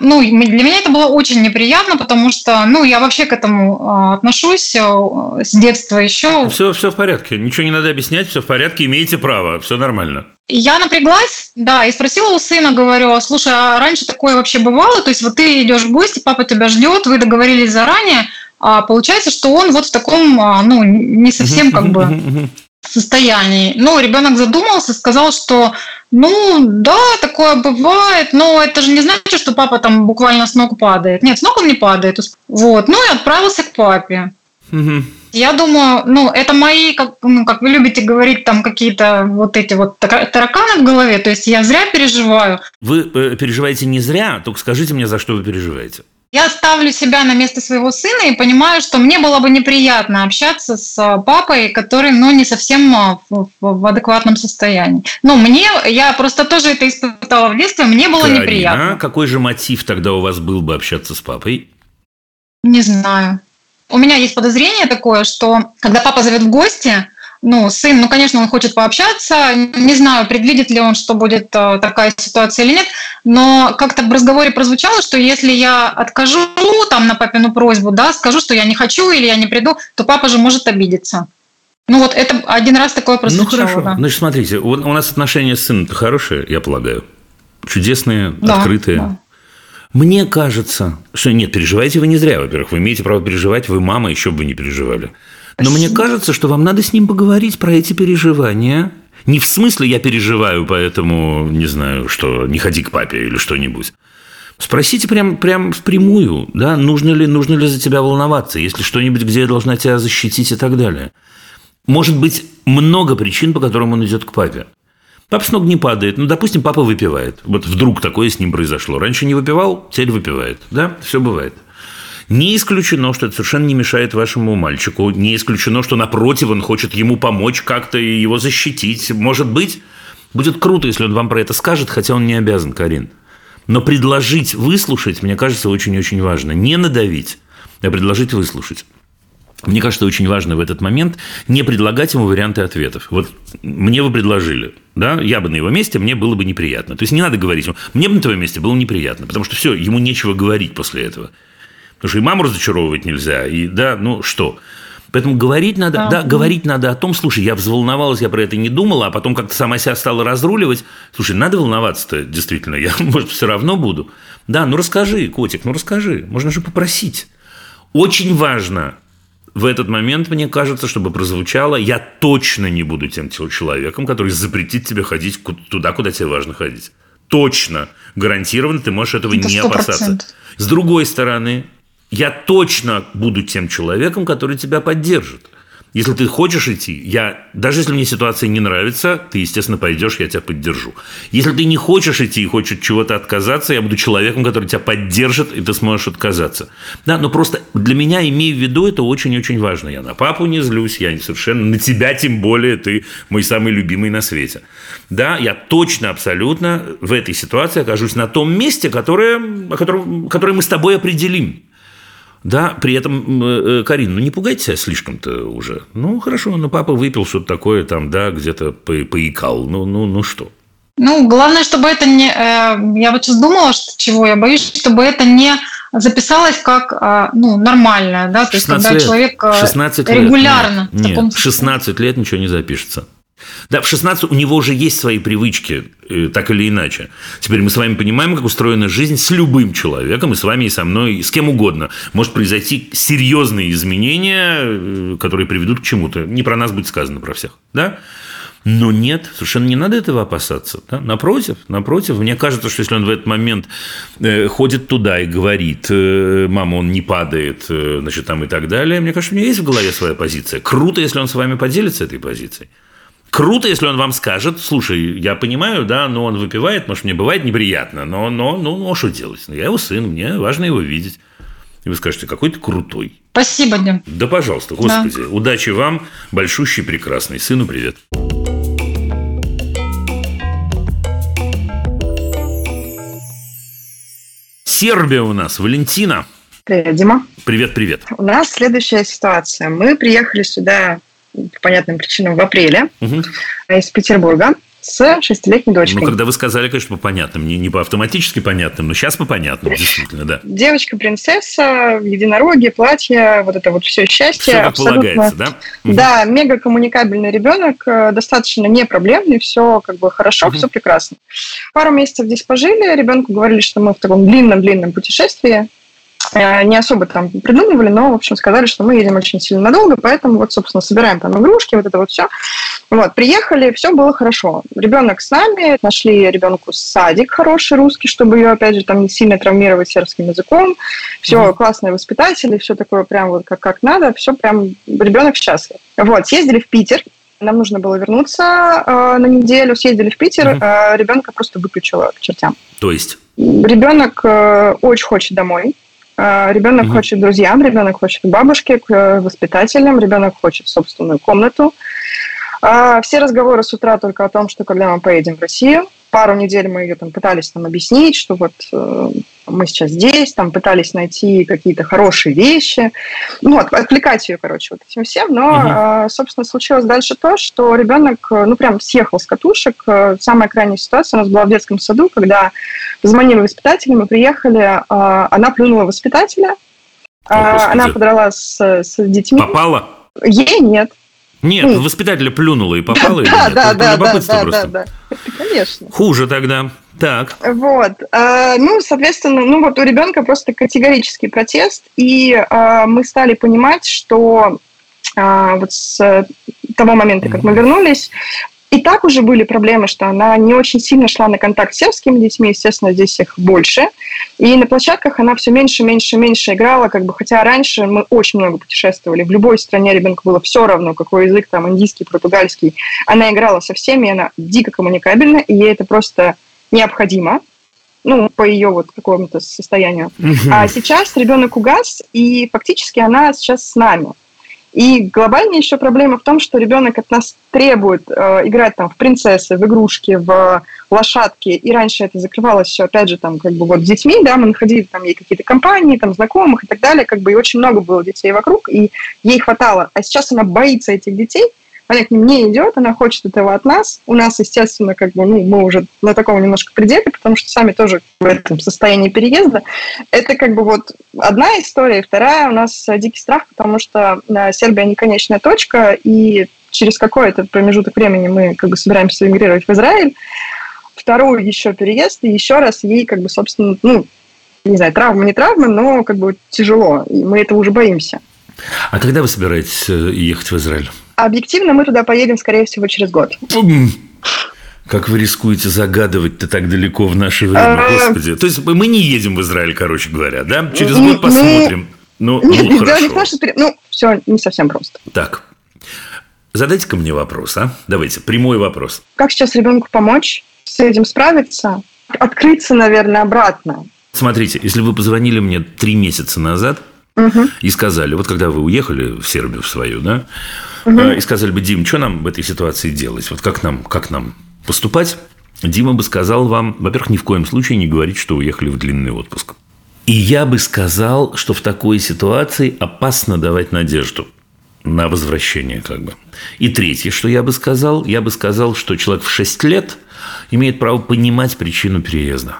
Ну, для меня это было очень неприятно, потому что, ну, я вообще к этому отношусь с детства еще. Все, все в порядке, ничего не надо объяснять, все в порядке, имеете право, все нормально. Я напряглась, да, и спросила у сына, говорю, слушай, а раньше такое вообще бывало? То есть вот ты идешь в гости, папа тебя ждет, вы договорились заранее, а получается, что он вот в таком, ну, не совсем как бы... состоянии. Ну, ребенок задумался, сказал, что, ну, да, такое бывает, но это же не значит, что папа там буквально с ног падает. Нет, с ног он не падает. Вот. Ну, и отправился к папе. Угу. Я думаю, ну, это мои, как, ну, как вы любите говорить, там какие-то вот эти вот тараканы в голове, то есть я зря переживаю. Вы переживаете не зря, только скажите мне, за что вы переживаете. Я ставлю себя на место своего сына и понимаю, что мне было бы неприятно общаться с папой, который, ну, не совсем в, в адекватном состоянии. Ну, мне, я просто тоже это испытала в детстве, мне было Карина, неприятно. Какой же мотив тогда у вас был бы общаться с папой? Не знаю. У меня есть подозрение такое, что когда папа зовет в гости... Ну, сын, ну, конечно, он хочет пообщаться. Не знаю, предвидит ли он, что будет такая ситуация или нет, но как-то в разговоре прозвучало, что если я откажу там на папину просьбу, да, скажу, что я не хочу или я не приду, то папа же может обидеться. Ну, вот это один раз такое прозвучало. Ну, хорошо. Да. Значит, смотрите, у, у нас отношения с сыном-то хорошие, я полагаю. Чудесные, да, открытые. Да. Мне кажется, что нет, переживаете вы не зря, во-первых. Вы имеете право переживать, вы мама, еще бы не переживали. Но мне кажется, что вам надо с ним поговорить про эти переживания. Не в смысле «я переживаю, поэтому, не знаю, что не ходи к папе» или что-нибудь. Спросите прям, прям впрямую, да, нужно ли, нужно ли за тебя волноваться, если что-нибудь, где я должна тебя защитить и так далее. Может быть, много причин, по которым он идет к папе. Папа с ног не падает, ну, допустим, папа выпивает. Вот вдруг такое с ним произошло. Раньше не выпивал, теперь выпивает, да, все бывает. Не исключено, что это совершенно не мешает вашему мальчику. Не исключено, что, напротив, он хочет ему помочь как-то и его защитить. Может быть, будет круто, если он вам про это скажет, хотя он не обязан, Карин. Но предложить выслушать, мне кажется, очень-очень важно. Не надавить, а предложить выслушать. Мне кажется, очень важно в этот момент не предлагать ему варианты ответов. Вот мне вы предложили, да, я бы на его месте, мне было бы неприятно. То есть не надо говорить ему, мне бы на твоем месте было неприятно, потому что все, ему нечего говорить после этого. Потому что и маму разочаровывать нельзя, и да, ну что. Поэтому говорить надо, да. Да, говорить надо о том, слушай, я взволновалась, я про это не думала, а потом как-то сама себя стала разруливать. Слушай, надо волноваться-то, действительно, я, может, все равно буду. Да, ну расскажи, котик, ну расскажи, можно же попросить. Очень важно в этот момент, мне кажется, чтобы прозвучало, я точно не буду тем человеком, который запретит тебе ходить туда, куда тебе важно ходить. Точно, гарантированно ты можешь этого это не сто процентов. Опасаться. С другой стороны... Я точно буду тем человеком, который тебя поддержит. Если ты хочешь идти, я, даже если мне ситуация не нравится, ты, естественно, пойдешь, я тебя поддержу. Если ты не хочешь идти и хочешь от чего-то отказаться, я буду человеком, который тебя поддержит, и ты сможешь отказаться. Да, но просто для меня, имея в виду, это очень-очень важно. Я на папу не злюсь, я совершенно на тебя, тем более, ты мой самый любимый на свете. Да, я точно, абсолютно в этой ситуации окажусь на том месте, которое, которое, которое мы с тобой определим. Да, при этом, Карин, ну не пугайте себя слишком-то уже. Ну, хорошо, ну папа выпил что-то такое там, да, где-то поикал. Ну, ну, ну что? Ну, главное, чтобы это не... Я вот сейчас думала, что, чего я боюсь, чтобы это не записалось как, ну, нормальное, да, то есть когда лет. Человек регулярно... Нет, в таком... нет, шестнадцать лет ничего не запишется. Да, в шестнадцать у него уже есть свои привычки, так или иначе. Теперь мы с вами понимаем, как устроена жизнь с любым человеком, и с вами, и со мной, и с кем угодно. Может произойти серьезные изменения, которые приведут к чему-то. Не про нас будет сказано, про всех, да? Но нет, совершенно не надо этого опасаться. Да? Напротив, напротив. Мне кажется, что если он в этот момент ходит туда и говорит, мама, он не падает, значит, там и так далее, мне кажется, у него есть в голове своя позиция. Круто, если он с вами поделится этой позицией. Круто, если он вам скажет, слушай, я понимаю, да, но он выпивает, может, мне бывает неприятно, но, но, ну, ну, что делать? Я его сын, мне важно его видеть. И вы скажете, какой ты крутой. Спасибо, Дим. Да, пожалуйста, господи, да. Удачи вам, большущий, прекрасный. Сыну привет. Сербия у нас, Валентина. Привет, Дима. Привет-привет. У нас следующая ситуация. Мы приехали сюда по понятным причинам в апреле угу. из Петербурга с шестилетней дочкой. Ну, когда вы сказали, конечно, по понятным. Не, не по автоматически понятным, но сейчас по понятным, действительно, да. Девочка-принцесса, единороги, платье, вот это вот все счастье. Все как полагается, да? Угу. Да, мега-коммуникабельный ребенок, достаточно не проблемный, все как бы хорошо, угу. все прекрасно. Пару месяцев здесь пожили, ребенку говорили, что мы в таком длинном-длинном путешествии. Не особо там придумывали, но, в общем, сказали, что мы едем очень сильно надолго, поэтому вот, собственно, собираем там игрушки, вот это вот все. Вот, приехали, все было хорошо. Ребенок с нами, нашли ребенку садик хороший русский, чтобы ее, опять же, там не сильно травмировать сербским языком. Все, mm-hmm. классные воспитатели, все такое прям вот как, как надо, все прям, ребенок счастлив. Вот, съездили в Питер. Нам нужно было вернуться э, на неделю, съездили в Питер, mm-hmm. э, ребенка просто выключила к чертям. То есть? Ребенок э, очень хочет домой. Ребенок mm-hmm. хочет друзьям, ребенок хочет к бабушке, к воспитателям, ребенок хочет собственную комнату. Все разговоры с утра только о том, что когда мы поедем в Россию. Пару недель мы ее там пытались там, объяснить, что вот э, мы сейчас здесь, там пытались найти какие-то хорошие вещи, ну, от, отвлекать ее, короче, вот этим всем. Но, mm-hmm. э, собственно, случилось дальше то, что ребенок, ну, прям съехал с катушек. Самая крайняя ситуация у нас была в детском саду, когда позвонили воспитателям, мы приехали, э, она плюнула воспитателя, э, О, она подралась с, с детьми. Попала? Ей нет. Нет, ну, воспитателя плюнула и попала, или нет? Да, да, да, да, да, да, конечно. Хуже тогда. Так. Вот. Ну, соответственно, ну вот у ребенка просто категорический протест, и мы стали понимать, что вот с того момента, как мы вернулись, и так уже были проблемы, что она не очень сильно шла на контакт с сербскими детьми, естественно, здесь их больше. И на площадках она все меньше, меньше, меньше играла, как бы, хотя раньше мы очень много путешествовали. В любой стране ребенку было все равно, какой язык, там, индийский, португальский. Она играла со всеми, она дико коммуникабельна, и ей это просто необходимо. Ну, по ее вот какому-то состоянию. Угу. А сейчас ребенок угас, и фактически она сейчас с нами. И глобальная еще проблема в том, что ребенок от нас требует э, играть там в принцессы, в игрушки, в лошадки. И раньше это закрывалось все, опять же, там, как бы вот с детьми, да, мы находили там ей какие-то компании, там, знакомых и так далее, как бы и очень много было детей вокруг, и ей хватало. А сейчас она боится этих детей, она к ним не идет, она хочет этого от нас. У нас, естественно, как бы, ну, мы уже на таком немножко пределе, потому что сами тоже в этом состоянии переезда. Это как бы вот одна история, вторая у нас дикий страх, потому что Сербия не конечная точка, и через какой-то промежуток времени мы как бы собираемся эмигрировать в Израиль. Второй еще переезд, и еще раз ей как бы, собственно, ну, не знаю, травма, не травма, но как бы тяжело, и мы этого уже боимся. А когда вы собираетесь ехать в Израиль? Объективно мы туда поедем, скорее всего, через год. Как вы рискуете загадывать-то так далеко в наше время, господи. То есть, мы не едем в Израиль, короче говоря, да? Через год посмотрим. Ну, хорошо. Ну, все не совсем просто. Так, задайте-ка мне вопрос, а? Давайте, прямой вопрос. Как сейчас ребенку помочь? С этим справиться? Открыться, наверное, обратно? Смотрите, если вы позвонили мне три месяца назад... Uh-huh. И сказали, вот когда вы уехали в Сербию в свою, да, uh-huh. и сказали бы, Дим, что нам в этой ситуации делать? Вот как нам, как нам поступать? Дима бы сказал вам, во-первых, ни в коем случае не говорить, что уехали в длинный отпуск. И я бы сказал, что в такой ситуации опасно давать надежду на возвращение, как бы. И третье, что я бы сказал, я бы сказал, что человек в шесть лет имеет право понимать причину переезда.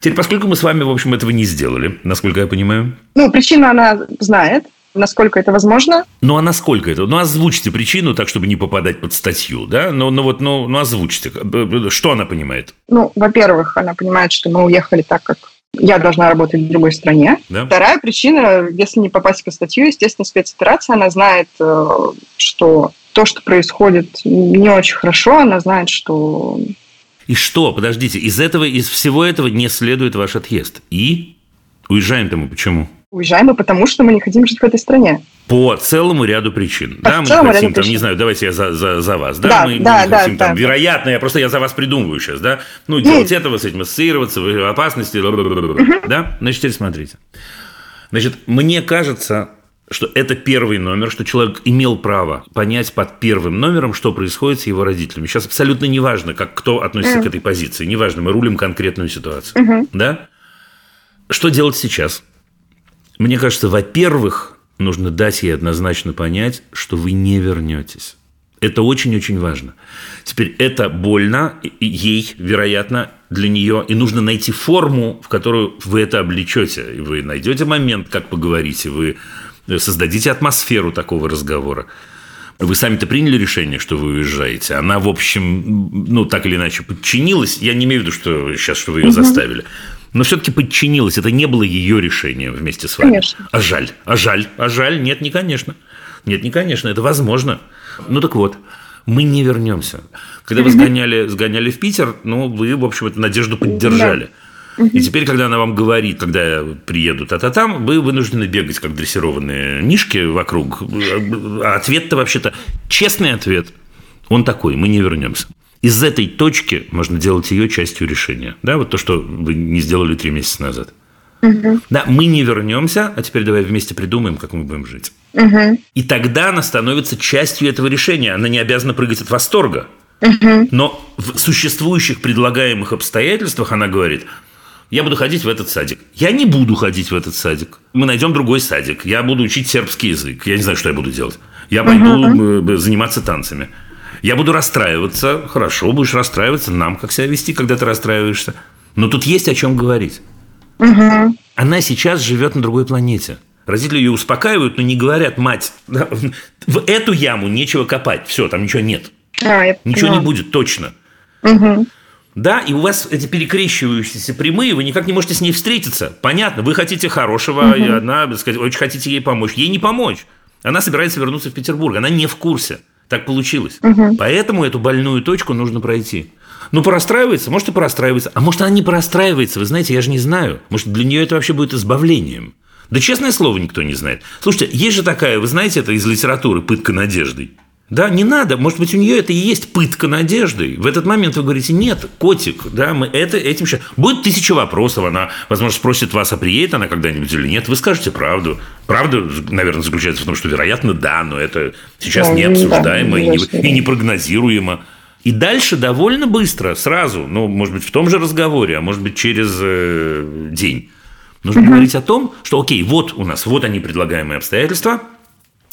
Теперь, поскольку мы с вами, в общем, этого не сделали, насколько я понимаю. Ну, причину она знает, насколько это возможно. Ну, а насколько это? Ну, озвучьте причину, так, чтобы не попадать под статью, да? Ну, ну вот, ну, ну, озвучьте. Что она понимает? Ну, во-первых, она понимает, что мы уехали так, как я должна работать в другой стране. Да? Вторая причина, если не попасть под статью, естественно, спецоперация. Она знает, что то, что происходит, не очень хорошо. Она знает, что... И что? Подождите, из этого, из всего этого не следует ваш отъезд. И уезжаем-то мы почему? Уезжаем мы потому, что мы не хотим жить в этой стране. По целому ряду причин. По да, мы хотим, там, причин. Не знаю, давайте я за, за, за вас, да, да мы да, не да, хотим, да, там, да. вероятно, я просто я за вас придумываю сейчас, да, ну, делать Нет. этого, с этим ассоциироваться, в опасности, угу. да, значит, теперь смотрите. Значит, мне кажется, что это первый номер, что человек имел право понять под первым номером, что происходит с его родителями. Сейчас абсолютно не важно, как, кто относится mm. к этой позиции. Не важно, мы рулим конкретную ситуацию. Mm-hmm. Да? Что делать сейчас? Мне кажется, во-первых, нужно дать ей однозначно понять, что вы не вернетесь. Это очень-очень важно. Теперь это больно ей, вероятно, для нее. И нужно найти форму, в которую вы это облечете. И вы найдете момент, как поговорите. Вы создадите атмосферу такого разговора. Вы сами-то приняли решение, что вы уезжаете. Она, в общем, ну, так или иначе подчинилась. Я не имею в виду, что сейчас, что вы ее заставили. Но все-таки подчинилась. Это не было ее решение вместе с вами. Конечно. А жаль, а жаль, а жаль. Нет, не конечно. Нет, не конечно. Это возможно. Ну, так вот, мы не вернемся. Когда вы сгоняли, сгоняли в Питер, ну, вы, в общем, эту надежду поддержали. Да. И теперь, когда она вам говорит, когда я приеду та-та-там, вы вынуждены бегать, как дрессированные мишки вокруг. А ответ-то, вообще-то, честный ответ, он такой: мы не вернемся. Из этой точки можно делать ее частью решения. Да, вот то, что вы не сделали три месяца назад. Угу. Да, мы не вернемся, а теперь давай вместе придумаем, как мы будем жить. Угу. И тогда она становится частью этого решения. Она не обязана прыгать от восторга. Угу. Но в существующих предлагаемых обстоятельствах она говорит: я буду ходить в этот садик. Я не буду ходить в этот садик. Мы найдем другой садик. Я буду учить сербский язык. Я не знаю, что я буду делать. Я пойду угу. заниматься танцами. Я буду расстраиваться. Хорошо, будешь расстраиваться. Нам как себя вести, когда ты расстраиваешься. Но тут есть о чем говорить. Угу. Она сейчас живет на другой планете. Родители ее успокаивают, но не говорят: мать, в эту яму нечего копать. Все, там ничего нет. А, ничего не будет, точно. Угу. Да, и у вас эти перекрещивающиеся прямые, вы никак не можете с ней встретиться. Понятно, вы хотите хорошего, угу. и она, так сказать, очень хотите ей помочь. Ей не помочь. Она собирается вернуться в Петербург, она не в курсе. Так получилось. Угу. Поэтому эту больную точку нужно пройти. Ну, порастраивается, может, и порастраивается. А может, она не порастраивается, вы знаете, я же не знаю. Может, для нее это вообще будет избавлением. Да, честное слово, никто не знает. Слушайте, есть же такая, вы знаете, это из литературы, пытка надеждой. Да, не надо, может быть, у нее это и есть пытка надеждой. В этот момент вы говорите: нет, котик, да, мы это, этим сейчас... Будет тысяча вопросов, она, возможно, спросит вас, а приедет она когда-нибудь или нет. Вы скажете правду. Правда, наверное, заключается в том, что, вероятно, да, но это сейчас да, не обсуждаемо не и, не, и непрогнозируемо. И дальше довольно быстро, сразу, ну, может быть, в том же разговоре, а может быть, через э, день, нужно угу. говорить о том, что, окей, вот у нас, вот они предлагаемые обстоятельства,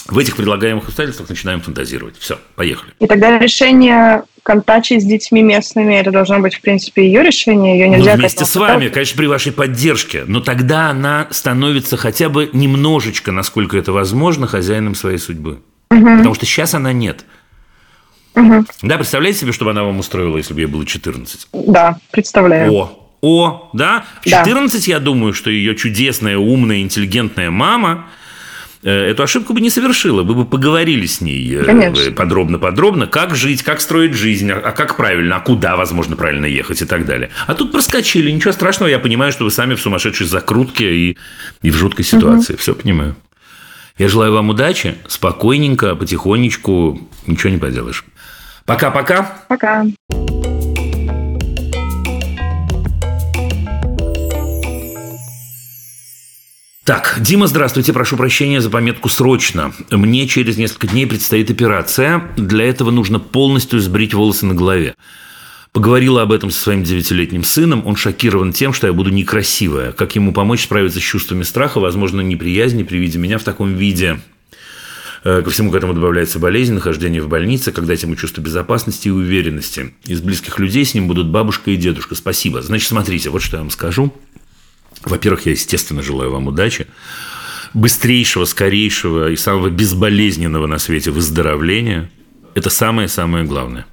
в этих предлагаемых обстоятельствах начинаем фантазировать. Все, поехали. И тогда решение контачить с детьми местными, это должно быть, в принципе, ее решение, ее нельзя... Ну, вместе с вами, конечно, при вашей поддержке, но тогда она становится хотя бы немножечко, насколько это возможно, хозяином своей судьбы. Угу. Потому что сейчас она нет. Угу. Да, представляете себе, чтобы она вам устроила, если бы ей было четырнадцать? Да, представляю. О! О, да? В четырнадцать, да. Я думаю, что ее чудесная, умная, интеллигентная мама эту ошибку бы не совершила. Вы бы поговорили с ней подробно-подробно, как жить, как строить жизнь, а как правильно, а куда, возможно, правильно ехать и так далее. А тут проскочили, ничего страшного, я понимаю, что вы сами в сумасшедшей закрутке и, и в жуткой ситуации. Угу. Все понимаю. Я желаю вам удачи, спокойненько, потихонечку, ничего не поделаешь. Пока-пока. Пока. Так, Дима, здравствуйте, прошу прощения за пометку «срочно». Мне через несколько дней предстоит операция, для этого нужно полностью сбрить волосы на голове. Поговорила об этом со своим девятилетним сыном, он шокирован тем, что я буду некрасивая. Как ему помочь справиться с чувствами страха, возможно, неприязни при виде меня в таком виде? Ко всему к этому добавляется болезнь, нахождение в больнице, когда дать ему чувство безопасности и уверенности. Из близких людей с ним будут бабушка и дедушка. Спасибо. Значит, смотрите, вот что я вам скажу. Во-первых, я, естественно, желаю вам удачи, быстрейшего, скорейшего и самого безболезненного на свете выздоровления. Это самое-самое главное.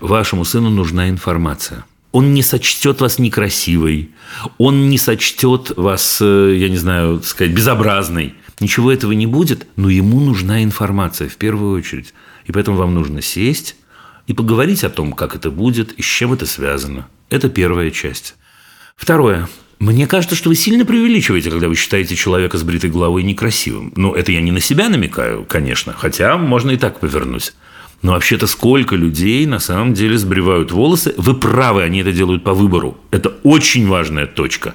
Вашему сыну нужна информация. Он не сочтет вас некрасивой, он не сочтет вас, я не знаю, так сказать, безобразной. Ничего этого не будет, но ему нужна информация в первую очередь. И поэтому вам нужно сесть и поговорить о том, как это будет и с чем это связано. Это первая часть. Второе. Мне кажется, что вы сильно преувеличиваете, когда вы считаете человека с бритой головой некрасивым. Ну, это я не на себя намекаю, конечно, хотя можно и так повернуть. Но вообще-то сколько людей на самом деле сбривают волосы. Вы правы, они это делают по выбору. Это очень важная точка.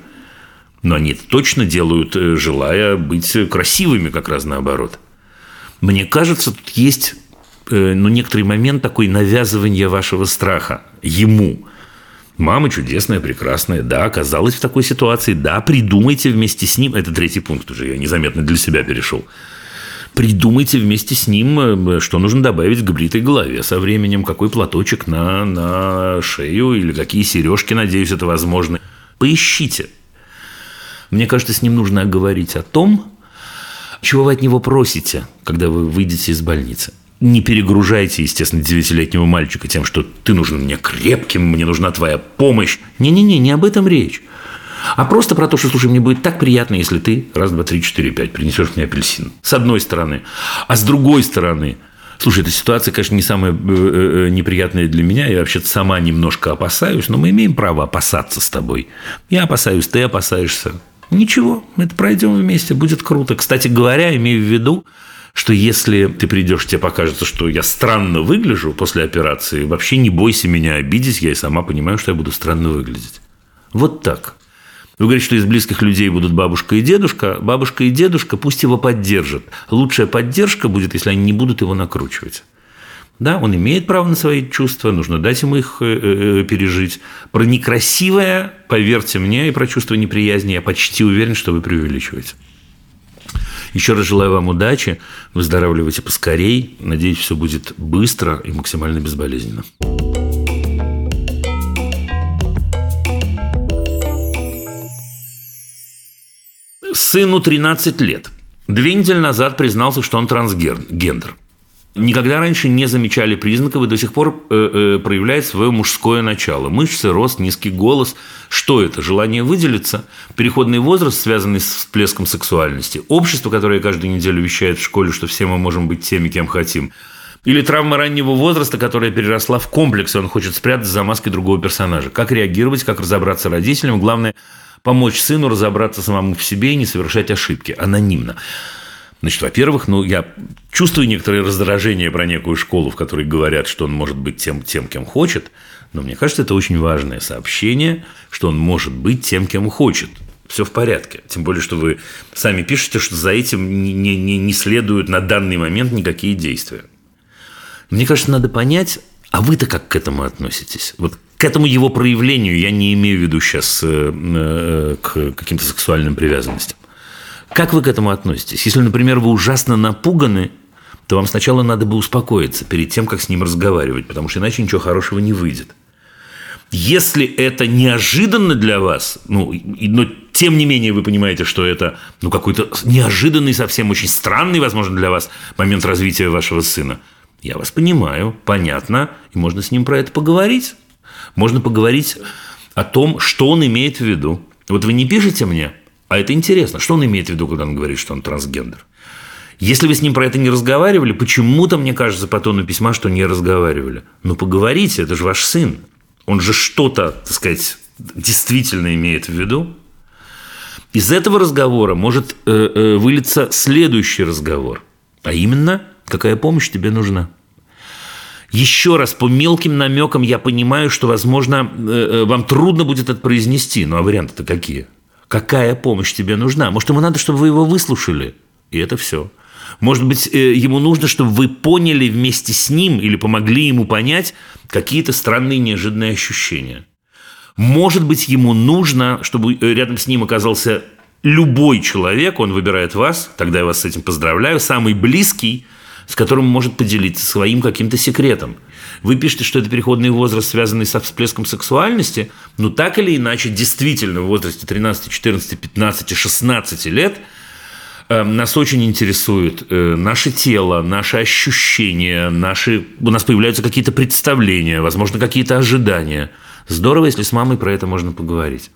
Но они это точно делают, желая быть красивыми, как раз наоборот. Мне кажется, тут есть ну, некоторый момент такой навязывания вашего страха ему. Мама чудесная, прекрасная, да, оказалась в такой ситуации, да, придумайте вместе с ним, это третий пункт уже, я незаметно для себя перешел, придумайте вместе с ним, что нужно добавить к бритой голове со временем, какой платочек на, на шею или какие сережки, надеюсь, это возможно. Поищите. Мне кажется, с ним нужно говорить о том, чего вы от него просите, когда вы выйдете из больницы. Не перегружайте, естественно, девятилетнего мальчика тем, что ты нужен мне крепким, мне нужна твоя помощь. Не-не-не, не об этом речь. А просто про то, что, слушай, мне будет так приятно, если ты раз, два, три, четыре, пять принесешь мне апельсин. С одной стороны. А с другой стороны, слушай, эта ситуация, конечно, не самая неприятная для меня. Я вообще-то сама немножко опасаюсь, но мы имеем право опасаться с тобой. Я опасаюсь, ты опасаешься. Ничего, мы это пройдем вместе, будет круто. Кстати говоря, имею в виду, что если ты придешь, тебе покажется, что я странно выгляжу после операции, вообще не бойся меня обидеть, я и сама понимаю, что я буду странно выглядеть. Вот так. Вы говорите, что из близких людей будут бабушка и дедушка. Бабушка и дедушка пусть его поддержат. Лучшая поддержка будет, если они не будут его накручивать. Да, он имеет право на свои чувства, нужно дать ему их пережить. Про некрасивое, поверьте мне, и про чувство неприязни я почти уверен, что вы преувеличиваете. Еще раз желаю вам удачи, выздоравливайте поскорей, надеюсь, все будет быстро и максимально безболезненно. Сыну тринадцать лет. Две недели назад признался, что он трансгендер. Никогда раньше не замечали признаков и до сих пор э, э, проявляет свое мужское начало. Мышцы, рост, низкий голос. Что это? Желание выделиться? Переходный возраст, связанный с всплеском сексуальности? Общество, которое каждую неделю вещает в школе, что все мы можем быть теми, кем хотим? Или травма раннего возраста, которая переросла в комплекс, и он хочет спрятаться за маской другого персонажа? Как реагировать, как разобраться родителям? Главное, помочь сыну разобраться самому в себе и не совершать ошибки. Анонимно. Значит, во-первых, ну, я чувствую некоторое раздражение про некую школу, в которой говорят, что он может быть тем, тем, кем хочет, но мне кажется, это очень важное сообщение, что он может быть тем, кем хочет. Все в порядке. Тем более, что вы сами пишете, что за этим не, не, не следуют на данный момент никакие действия. Мне кажется, надо понять, а вы-то как к этому относитесь? Вот к этому его проявлению я не имею в виду сейчас э, э, к каким-то сексуальным привязанностям. Как вы к этому относитесь? Если, например, вы ужасно напуганы, то вам сначала надо бы успокоиться перед тем, как с ним разговаривать, потому что иначе ничего хорошего не выйдет. Если это неожиданно для вас, ну, но тем не менее вы понимаете, что это ну, какой-то неожиданный, совсем очень странный, возможно, для вас момент развития вашего сына, я вас понимаю, понятно, и можно с ним про это поговорить. Можно поговорить о том, что он имеет в виду. Вот вы не пишете мне, а это интересно, что он имеет в виду, когда он говорит, что он трансгендер. Если вы с ним про это не разговаривали, почему-то, мне кажется, по тону письма, что не разговаривали. Ну, поговорите, это же ваш сын. Он же что-то, так сказать, действительно имеет в виду. Из этого разговора может вылиться следующий разговор. А именно, какая помощь тебе нужна. Еще раз, по мелким намекам я понимаю, что, возможно, вам трудно будет это произнести. Ну, а варианты-то какие? Какая помощь тебе нужна? Может, ему надо, чтобы вы его выслушали? И это все. Может быть, ему нужно, чтобы вы поняли вместе с ним или помогли ему понять какие-то странные неожиданные ощущения. Может быть, ему нужно, чтобы рядом с ним оказался любой человек, он выбирает вас, тогда я вас с этим поздравляю, самый близкий, с которым может поделиться своим каким-то секретом. Вы пишете, что это переходный возраст, связанный со всплеском сексуальности, но так или иначе, действительно, в возрасте тринадцать, четырнадцать, пятнадцать, шестнадцать лет э, нас очень интересует э, наше тело, наши ощущения, наши... у нас появляются какие-то представления, возможно, какие-то ожидания. Здорово, если с мамой про это можно поговорить.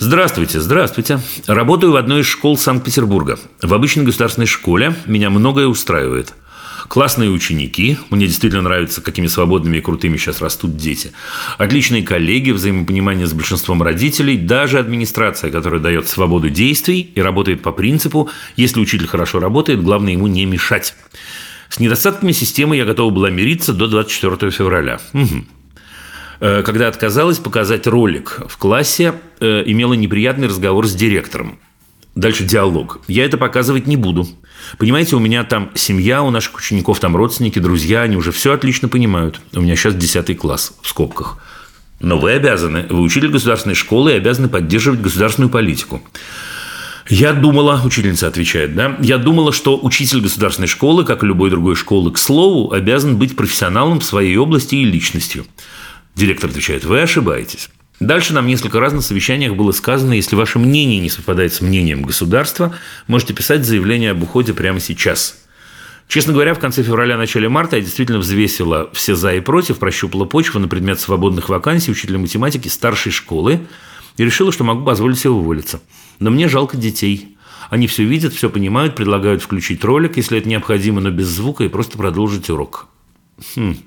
Здравствуйте, здравствуйте. Работаю в одной из школ Санкт-Петербурга. В обычной государственной школе меня многое устраивает. Классные ученики. Мне действительно нравится, какими свободными и крутыми сейчас растут дети. Отличные коллеги, взаимопонимание с большинством родителей. Даже администрация, которая дает свободу действий и работает по принципу «если учитель хорошо работает, главное ему не мешать». С недостатками системы я готова была мириться до двадцать четвёртого февраля. Угу. Когда отказалась показать ролик в классе, имела неприятный разговор с директором. Дальше диалог. Я это показывать не буду. Понимаете, у меня там семья, у наших учеников там родственники, друзья, они уже все отлично понимают. У меня сейчас десятый класс, в скобках. Но вы обязаны, вы учитель государственной школы и обязаны поддерживать государственную политику. Я думала, учительница отвечает, да, я думала, что учитель государственной школы, как и любой другой школы, к слову, обязан быть профессионалом в своей области и личностью. Директор отвечает, вы ошибаетесь. Дальше нам несколько раз на совещаниях было сказано, если ваше мнение не совпадает с мнением государства, можете писать заявление об уходе прямо сейчас. Честно говоря, в конце февраля, начале марта я действительно взвесила все за и против, прощупала почву на предмет свободных вакансий учителя математики старшей школы и решила, что могу позволить себе уволиться. Но мне жалко детей. Они все видят, все понимают, предлагают включить ролик, если это необходимо, но без звука и просто продолжить урок. Хм.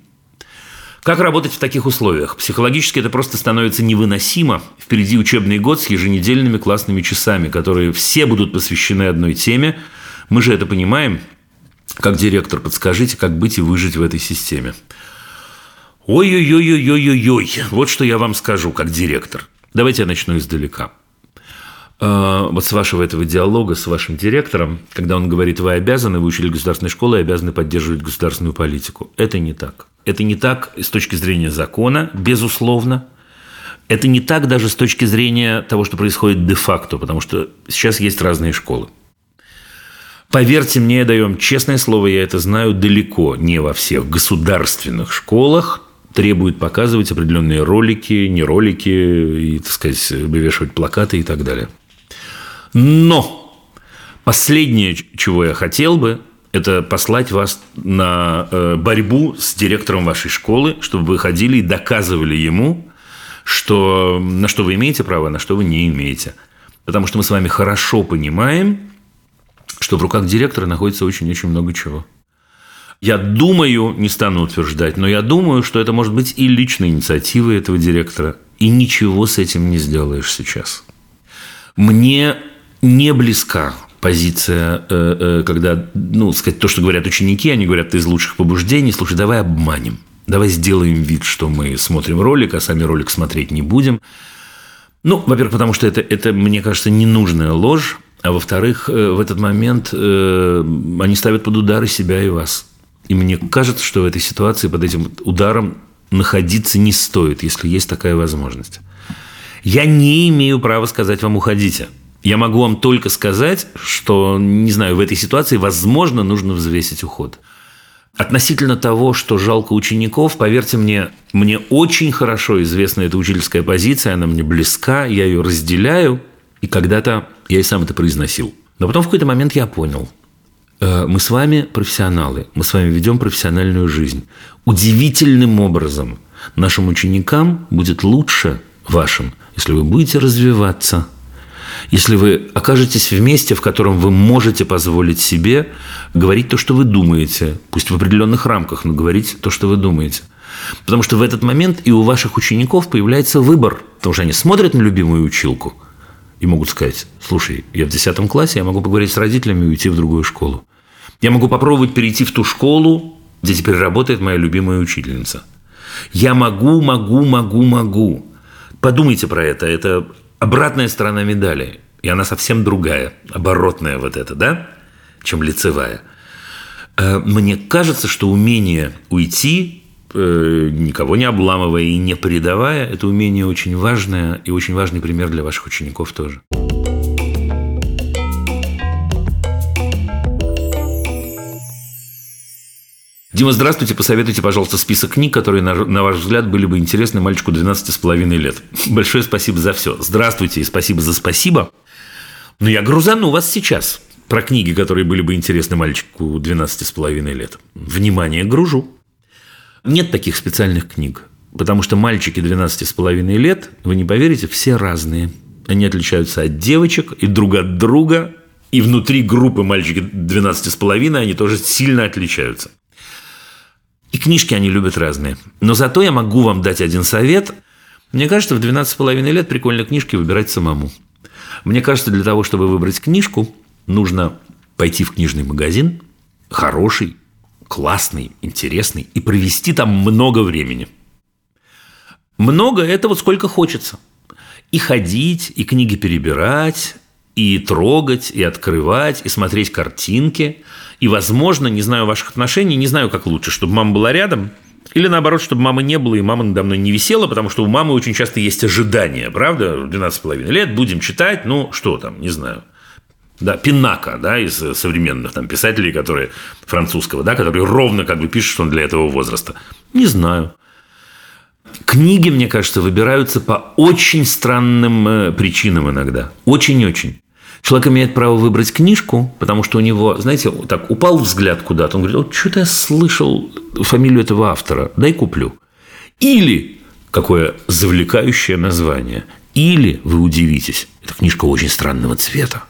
Как работать в таких условиях? Психологически это просто становится невыносимо. Впереди учебный год с еженедельными классными часами, которые все будут посвящены одной теме. Мы же это понимаем. Как директор, подскажите, как быть и выжить в этой системе. Ой-ой-ой-ой-ой-ой-ой. Вот что я вам скажу, как директор. Давайте я начну издалека. Вот с вашего этого диалога с вашим директором, когда он говорит, вы обязаны, вы учитель государственной школы, обязаны поддерживать государственную политику. Это не так. Это не так с точки зрения закона, безусловно. Это не так даже с точки зрения того, что происходит де-факто, потому что сейчас есть разные школы. Поверьте мне, даем честное слово, я это знаю, далеко не во всех государственных школах требуют показывать определенные ролики, не ролики, и, так сказать, вывешивать плакаты и так далее. Но последнее, чего я хотел бы, это послать вас на борьбу с директором вашей школы, чтобы вы ходили и доказывали ему, что, на что вы имеете право, на что вы не имеете. Потому что мы с вами хорошо понимаем, что в руках директора находится очень-очень много чего. Я думаю, не стану утверждать, но я думаю, что это может быть и личная инициатива этого директора, и ничего с этим не сделаешь сейчас. Мне не близка позиция, когда, ну, сказать, то, что говорят ученики, они говорят, ты из лучших побуждений, слушай, давай обманем, давай сделаем вид, что мы смотрим ролик, а сами ролик смотреть не будем. Ну, во-первых, потому что это, это мне кажется, ненужная ложь, а во-вторых, в этот момент они ставят под удары себя и вас. И мне кажется, что в этой ситуации под этим ударом находиться не стоит, если есть такая возможность. Я не имею права сказать вам «уходите». Я могу вам только сказать, что, не знаю, в этой ситуации, возможно, нужно взвесить уход. Относительно того, что жалко учеников, поверьте мне, мне очень хорошо известна эта учительская позиция, она мне близка, я ее разделяю, и когда-то я и сам это произносил. Но потом в какой-то момент я понял. Мы с вами профессионалы, мы с вами ведем профессиональную жизнь. Удивительным образом нашим ученикам будет лучше вашим, если вы будете развиваться, если вы окажетесь в месте, в котором вы можете позволить себе говорить то, что вы думаете, пусть в определенных рамках, но говорить то, что вы думаете. Потому что в этот момент и у ваших учеников появляется выбор, потому что они смотрят на любимую училку и могут сказать, слушай, я в десятом классе, я могу поговорить с родителями и уйти в другую школу. Я могу попробовать перейти в ту школу, где теперь работает моя любимая учительница. Я могу, могу, могу, могу. Подумайте про это. Это обратная сторона медали. И она совсем другая, оборотная вот эта, да, чем лицевая. Мне кажется, что умение уйти, никого не обламывая и не предавая, это умение очень важное и очень важный пример для ваших учеников тоже. Дима, здравствуйте. Посоветуйте, пожалуйста, список книг, которые, на ваш взгляд, были бы интересны мальчику двенадцати с половиной лет. Большое спасибо за все. Здравствуйте и спасибо за спасибо. Но я грузану вас сейчас про книги, которые были бы интересны мальчику двенадцати с половиной лет. Внимание, гружу. Нет таких специальных книг, потому что мальчики двенадцати с половиной лет, вы не поверите, все разные. Они отличаются от девочек и друг от друга, и внутри группы мальчики двенадцати с половиной они тоже сильно отличаются. И книжки они любят разные. Но зато я могу вам дать один совет. Мне кажется, в двенадцать с половиной лет прикольно книжки выбирать самому. Мне кажется, для того, чтобы выбрать книжку, нужно пойти в книжный магазин, хороший, классный, интересный, и провести там много времени. Много – это вот сколько хочется. И ходить, и книги перебирать, и трогать, и открывать, и смотреть картинки. И, возможно, не знаю ваших отношений, не знаю, как лучше, чтобы мама была рядом, или, наоборот, чтобы мамы не было, и мама надо мной не висела, потому что у мамы очень часто есть ожидания, правда? двенадцать с половиной лет, будем читать, ну, что там, не знаю. Да, Пинака, да, из современных там писателей, которые французского, да, которые ровно как бы пишут, что он для этого возраста. Не знаю. Книги, мне кажется, выбираются по очень странным причинам иногда. Очень-очень. Человек имеет право выбрать книжку, потому что у него, знаете, так упал взгляд куда-то. Он говорит, вот что-то я слышал фамилию этого автора, дай куплю. Или, какое завлекающее название, или, вы удивитесь, эта книжка очень странного цвета.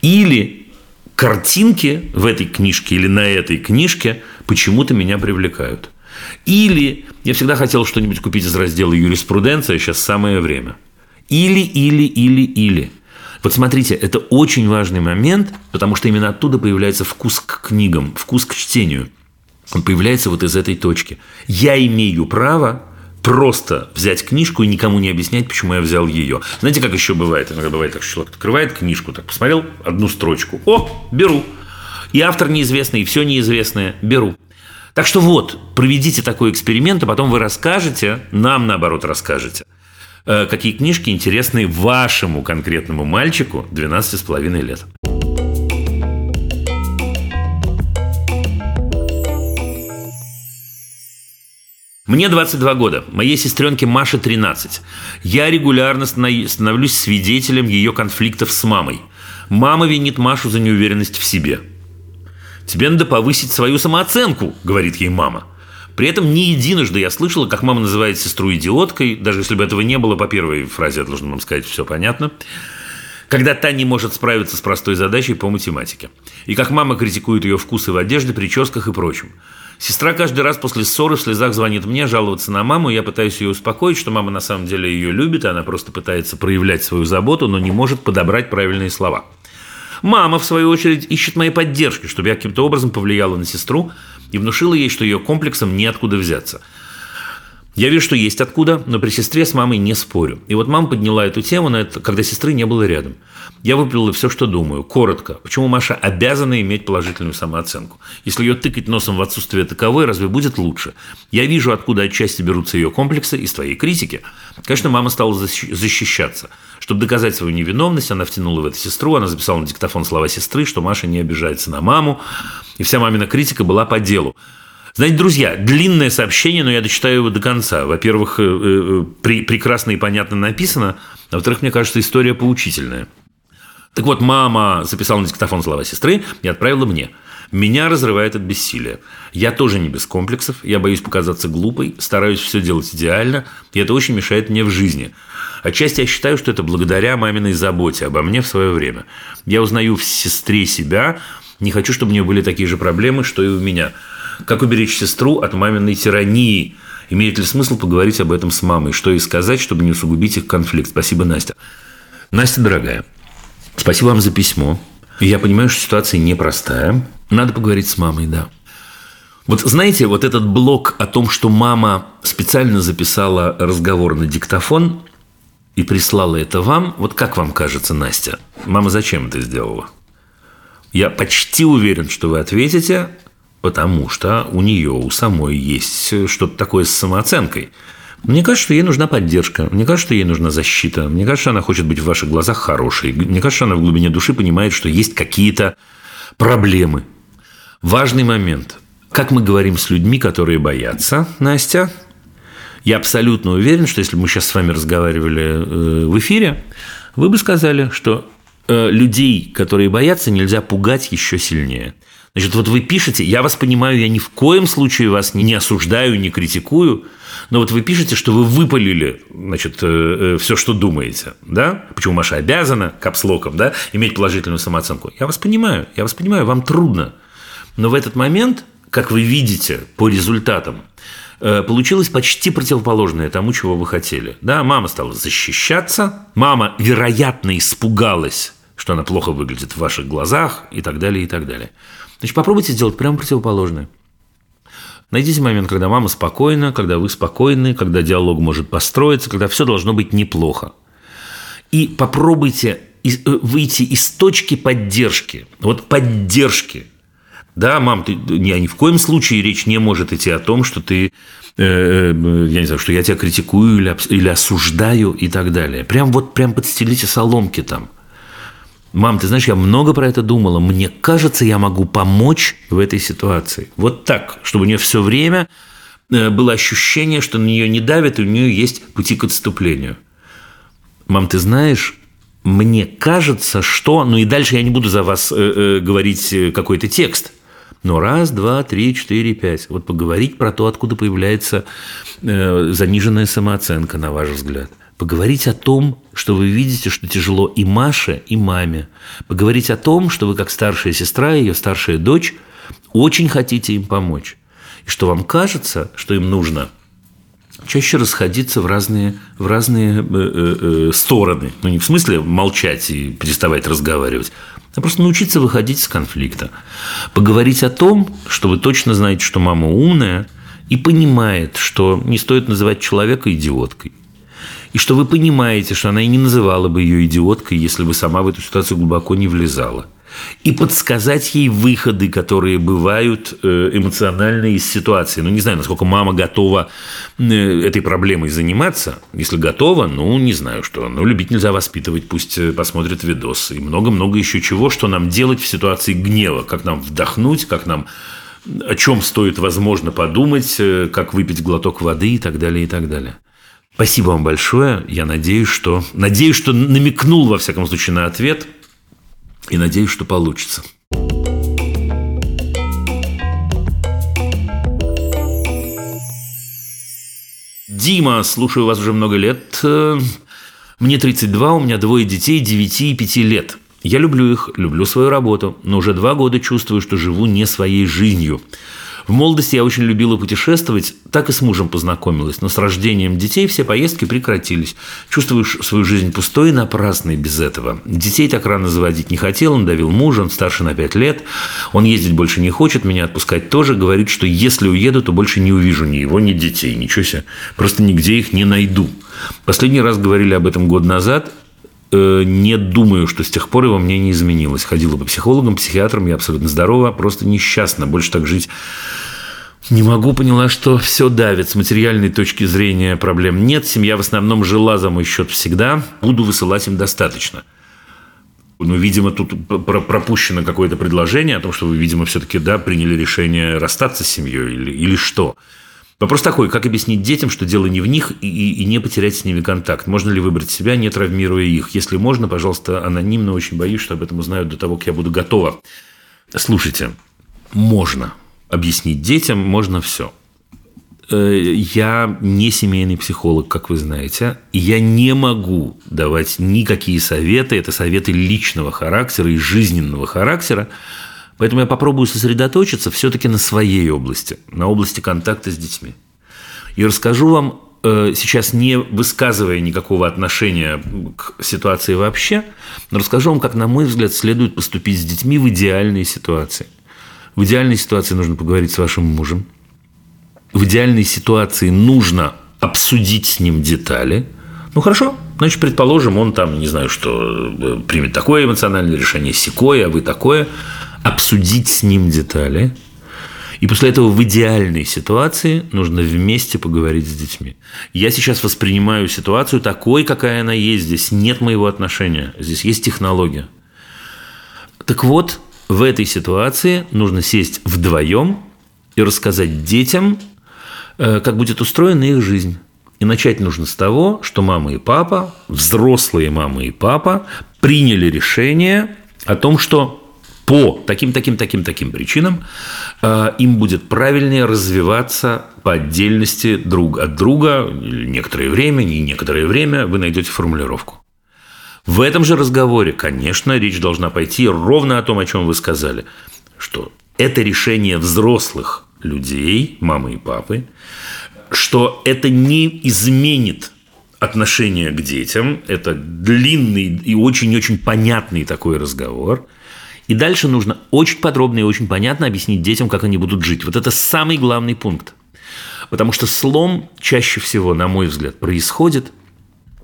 Или картинки в этой книжке или на этой книжке почему-то меня привлекают. Или я всегда хотел что-нибудь купить из раздела юриспруденция, сейчас самое время. Или, или, или, или. Вот смотрите, это очень важный момент, потому что именно оттуда появляется вкус к книгам, вкус к чтению. Он появляется вот из этой точки. Я имею право просто взять книжку и никому не объяснять, почему я взял ее. Знаете, как еще бывает? Иногда бывает так, что человек открывает книжку, так посмотрел одну строчку. О, беру. И автор неизвестный, и все неизвестное. Беру. Так что вот, проведите такой эксперимент, а потом вы расскажете, нам наоборот расскажете, какие книжки интересны вашему конкретному мальчику двенадцать с половиной лет. Мне двадцать два года, моей сестренке Маше тринадцать. Я регулярно становлюсь свидетелем ее конфликтов с мамой. Мама винит Машу за неуверенность в себе. «Тебе надо повысить свою самооценку», – говорит ей мама. При этом не единожды я слышала, как мама называет сестру идиоткой, даже если бы этого не было, по первой фразе я должен вам сказать, все понятно, когда та не может справиться с простой задачей по математике. И как мама критикует ее вкусы в одежде, прическах и прочем. Сестра каждый раз после ссоры в слезах звонит мне жаловаться на маму, и я пытаюсь ее успокоить, что мама на самом деле ее любит, и она просто пытается проявлять свою заботу, но не может подобрать правильные слова. Мама, в свою очередь, ищет моей поддержки, чтобы я каким-то образом повлияла на сестру и внушила ей, что ее комплексом неоткуда взяться. Я вижу, что есть откуда, но при сестре с мамой не спорю. И вот мама подняла эту тему, на это, когда сестры не было рядом. Я выплюнула все, что думаю. Коротко. Почему Маша обязана иметь положительную самооценку? Если ее тыкать носом в отсутствие таковой, разве будет лучше? Я вижу, откуда отчасти берутся ее комплексы из твоей критики. Конечно, мама стала защищаться. Чтобы доказать свою невиновность, она втянула в это сестру, она записала на диктофон слова сестры, что Маша не обижается на маму, и вся мамина критика была по делу. Знаете, друзья, длинное сообщение, но я дочитаю его до конца. Во-первых, прекрасно и понятно написано, а во-вторых, мне кажется, история поучительная. Так вот, мама записала на диктофон слова сестры и отправила мне. Меня разрывает от бессилия. Я тоже не без комплексов, я боюсь показаться глупой, стараюсь все делать идеально, и это очень мешает мне в жизни. Отчасти я считаю, что это благодаря маминой заботе обо мне в свое время. Я узнаю в сестре себя, не хочу, чтобы у нее были такие же проблемы, что и у меня. Как уберечь сестру от маминой тирании? Имеет ли смысл поговорить об этом с мамой? Что ей сказать, чтобы не усугубить их конфликт? Спасибо, Настя. Настя, дорогая, спасибо вам за письмо. Я понимаю, что ситуация непростая. Надо поговорить с мамой, да. Вот знаете, вот этот блок о том, что мама специально записала разговор на диктофон и прислала это вам, вот как вам кажется, Настя, мама зачем это сделала? Я почти уверен, что вы ответите, потому что у нее, у самой есть что-то такое с самооценкой. Мне кажется, что ей нужна поддержка, мне кажется, что ей нужна защита, мне кажется, что она хочет быть в ваших глазах хорошей, мне кажется, что она в глубине души понимает, что есть какие-то проблемы. Важный момент. Как мы говорим с людьми, которые боятся, Настя? Я абсолютно уверен, что если бы мы сейчас с вами разговаривали в эфире, вы бы сказали, что людей, которые боятся, нельзя пугать еще сильнее. Значит, вот вы пишете, я вас понимаю, я ни в коем случае вас не осуждаю, не критикую, но вот вы пишете, что вы выпалили, значит, все, что думаете, да? Почему Маша обязана, капслоком, да, иметь положительную самооценку? Я вас понимаю, я вас понимаю, вам трудно. Но в этот момент, как вы видите по результатам, получилось почти противоположное тому, чего вы хотели. Да, мама стала защищаться, мама, вероятно, испугалась, что она плохо выглядит в ваших глазах и так далее, и так далее. Значит, попробуйте сделать прямо противоположное. Найдите момент, когда мама спокойна, когда вы спокойны, когда диалог может построиться, когда все должно быть неплохо. И попробуйте выйти из точки поддержки. Вот поддержки. Да, мам, ты, я ни в коем случае речь не может идти о том, что ты, э, я не знаю, что я тебя критикую или, или осуждаю и так далее. Прям вот прям подстелите соломки там. Мам, ты знаешь, я много про это думала. Мне кажется, я могу помочь в этой ситуации. Вот так, чтобы у нее все время было ощущение, что на нее не давит, и у нее есть пути к отступлению. Мам, ты знаешь, мне кажется, что... Ну и дальше я не буду за вас э, э, говорить какой-то текст. Но раз, два, три, четыре, пять. Вот поговорить про то, откуда появляется э, заниженная самооценка, на ваш взгляд. Поговорить о том, что вы видите, что тяжело и Маше, и маме. Поговорить о том, что вы как старшая сестра, ее старшая дочь, очень хотите им помочь. И что вам кажется, что им нужно чаще расходиться в разные, в разные э, э, стороны. Ну, не в смысле молчать и переставать разговаривать, а просто научиться выходить из конфликта. Поговорить о том, что вы точно знаете, что мама умная и понимает, что не стоит называть человека идиоткой. И что вы понимаете, что она и не называла бы ее идиоткой, если бы сама в эту ситуацию глубоко не влезала. И подсказать ей выходы, которые бывают эмоционально из ситуации. Ну, не знаю, насколько мама готова этой проблемой заниматься. Если готова, ну, не знаю, что. Ну, любить нельзя воспитывать, пусть посмотрит видос. И много-много еще чего, что нам делать в ситуации гнева. Как нам вдохнуть, как нам... о чем стоит, возможно, подумать, как выпить глоток воды и так далее, и так далее. Спасибо вам большое. Я надеюсь, что... Надеюсь, что намекнул, во всяком случае, на ответ. И надеюсь, что получится. Дима, слушаю вас уже много лет. Мне тридцать два, у меня двое детей, девять и пять лет. Я люблю их, люблю свою работу, но уже два года чувствую, что живу не своей жизнью. В молодости я очень любила путешествовать, так и с мужем познакомилась, но с рождением детей все поездки прекратились. Чувствуешь свою жизнь пустой и напрасной без этого. Детей так рано заводить не хотел, он давил мужа, он старше на пять лет, он ездить больше не хочет, меня отпускать тоже, говорит, что если уеду, то больше не увижу ни его, ни детей, ничего себе, просто нигде их не найду. Последний раз говорили об этом год назад. Не думаю, что с тех пор его мнение изменилось. Ходила по психологам, психиатрам, я абсолютно здорова, просто несчастна. Больше так жить не могу. Поняла, что все давит. С материальной точки зрения проблем нет. Семья в основном жила за мой счет всегда. Буду высылать им достаточно. Ну, видимо, тут пропущено какое-то предложение о том, что вы, видимо, все-таки да, приняли решение расстаться с семьей или, или что. Вопрос такой, как объяснить детям, что дело не в них, и, и, и не потерять с ними контакт? Можно ли выбрать себя, не травмируя их? Если можно, пожалуйста, анонимно, очень боюсь, что об этом узнают до того, как я буду готова. Слушайте, можно объяснить детям, можно все. Я не семейный психолог, как вы знаете, и я не могу давать никакие советы, это советы личного характера и жизненного характера. Поэтому я попробую сосредоточиться все-таки на своей области, на области контакта с детьми. И расскажу вам, сейчас не высказывая никакого отношения к ситуации вообще, но расскажу вам, как, на мой взгляд, следует поступить с детьми в идеальной ситуации. В идеальной ситуации нужно поговорить с вашим мужем. В идеальной ситуации нужно обсудить с ним детали. Ну, хорошо. Значит, предположим, он там, не знаю, что примет такое эмоциональное решение, сякое, а вы такое. Обсудить с ним детали. И после этого в идеальной ситуации нужно вместе поговорить с детьми. Я сейчас воспринимаю ситуацию такой, какая она есть. Здесь нет моего отношения. Здесь есть технология. Так вот, в этой ситуации нужно сесть вдвоем и рассказать детям, как будет устроена их жизнь. И начать нужно с того, что мама и папа, взрослые мама и папа, приняли решение о том, что по таким-таким-таким-таким причинам э, им будет правильнее развиваться по отдельности друг от друга некоторое время, и некоторое время вы найдете формулировку. В этом же разговоре, конечно, речь должна пойти ровно о том, о чем вы сказали, что это решение взрослых людей, мамы и папы, что это не изменит отношение к детям, это длинный и очень-очень понятный такой разговор. И дальше нужно очень подробно и очень понятно объяснить детям, как они будут жить. Вот это самый главный пункт. Потому что слом чаще всего, на мой взгляд, происходит,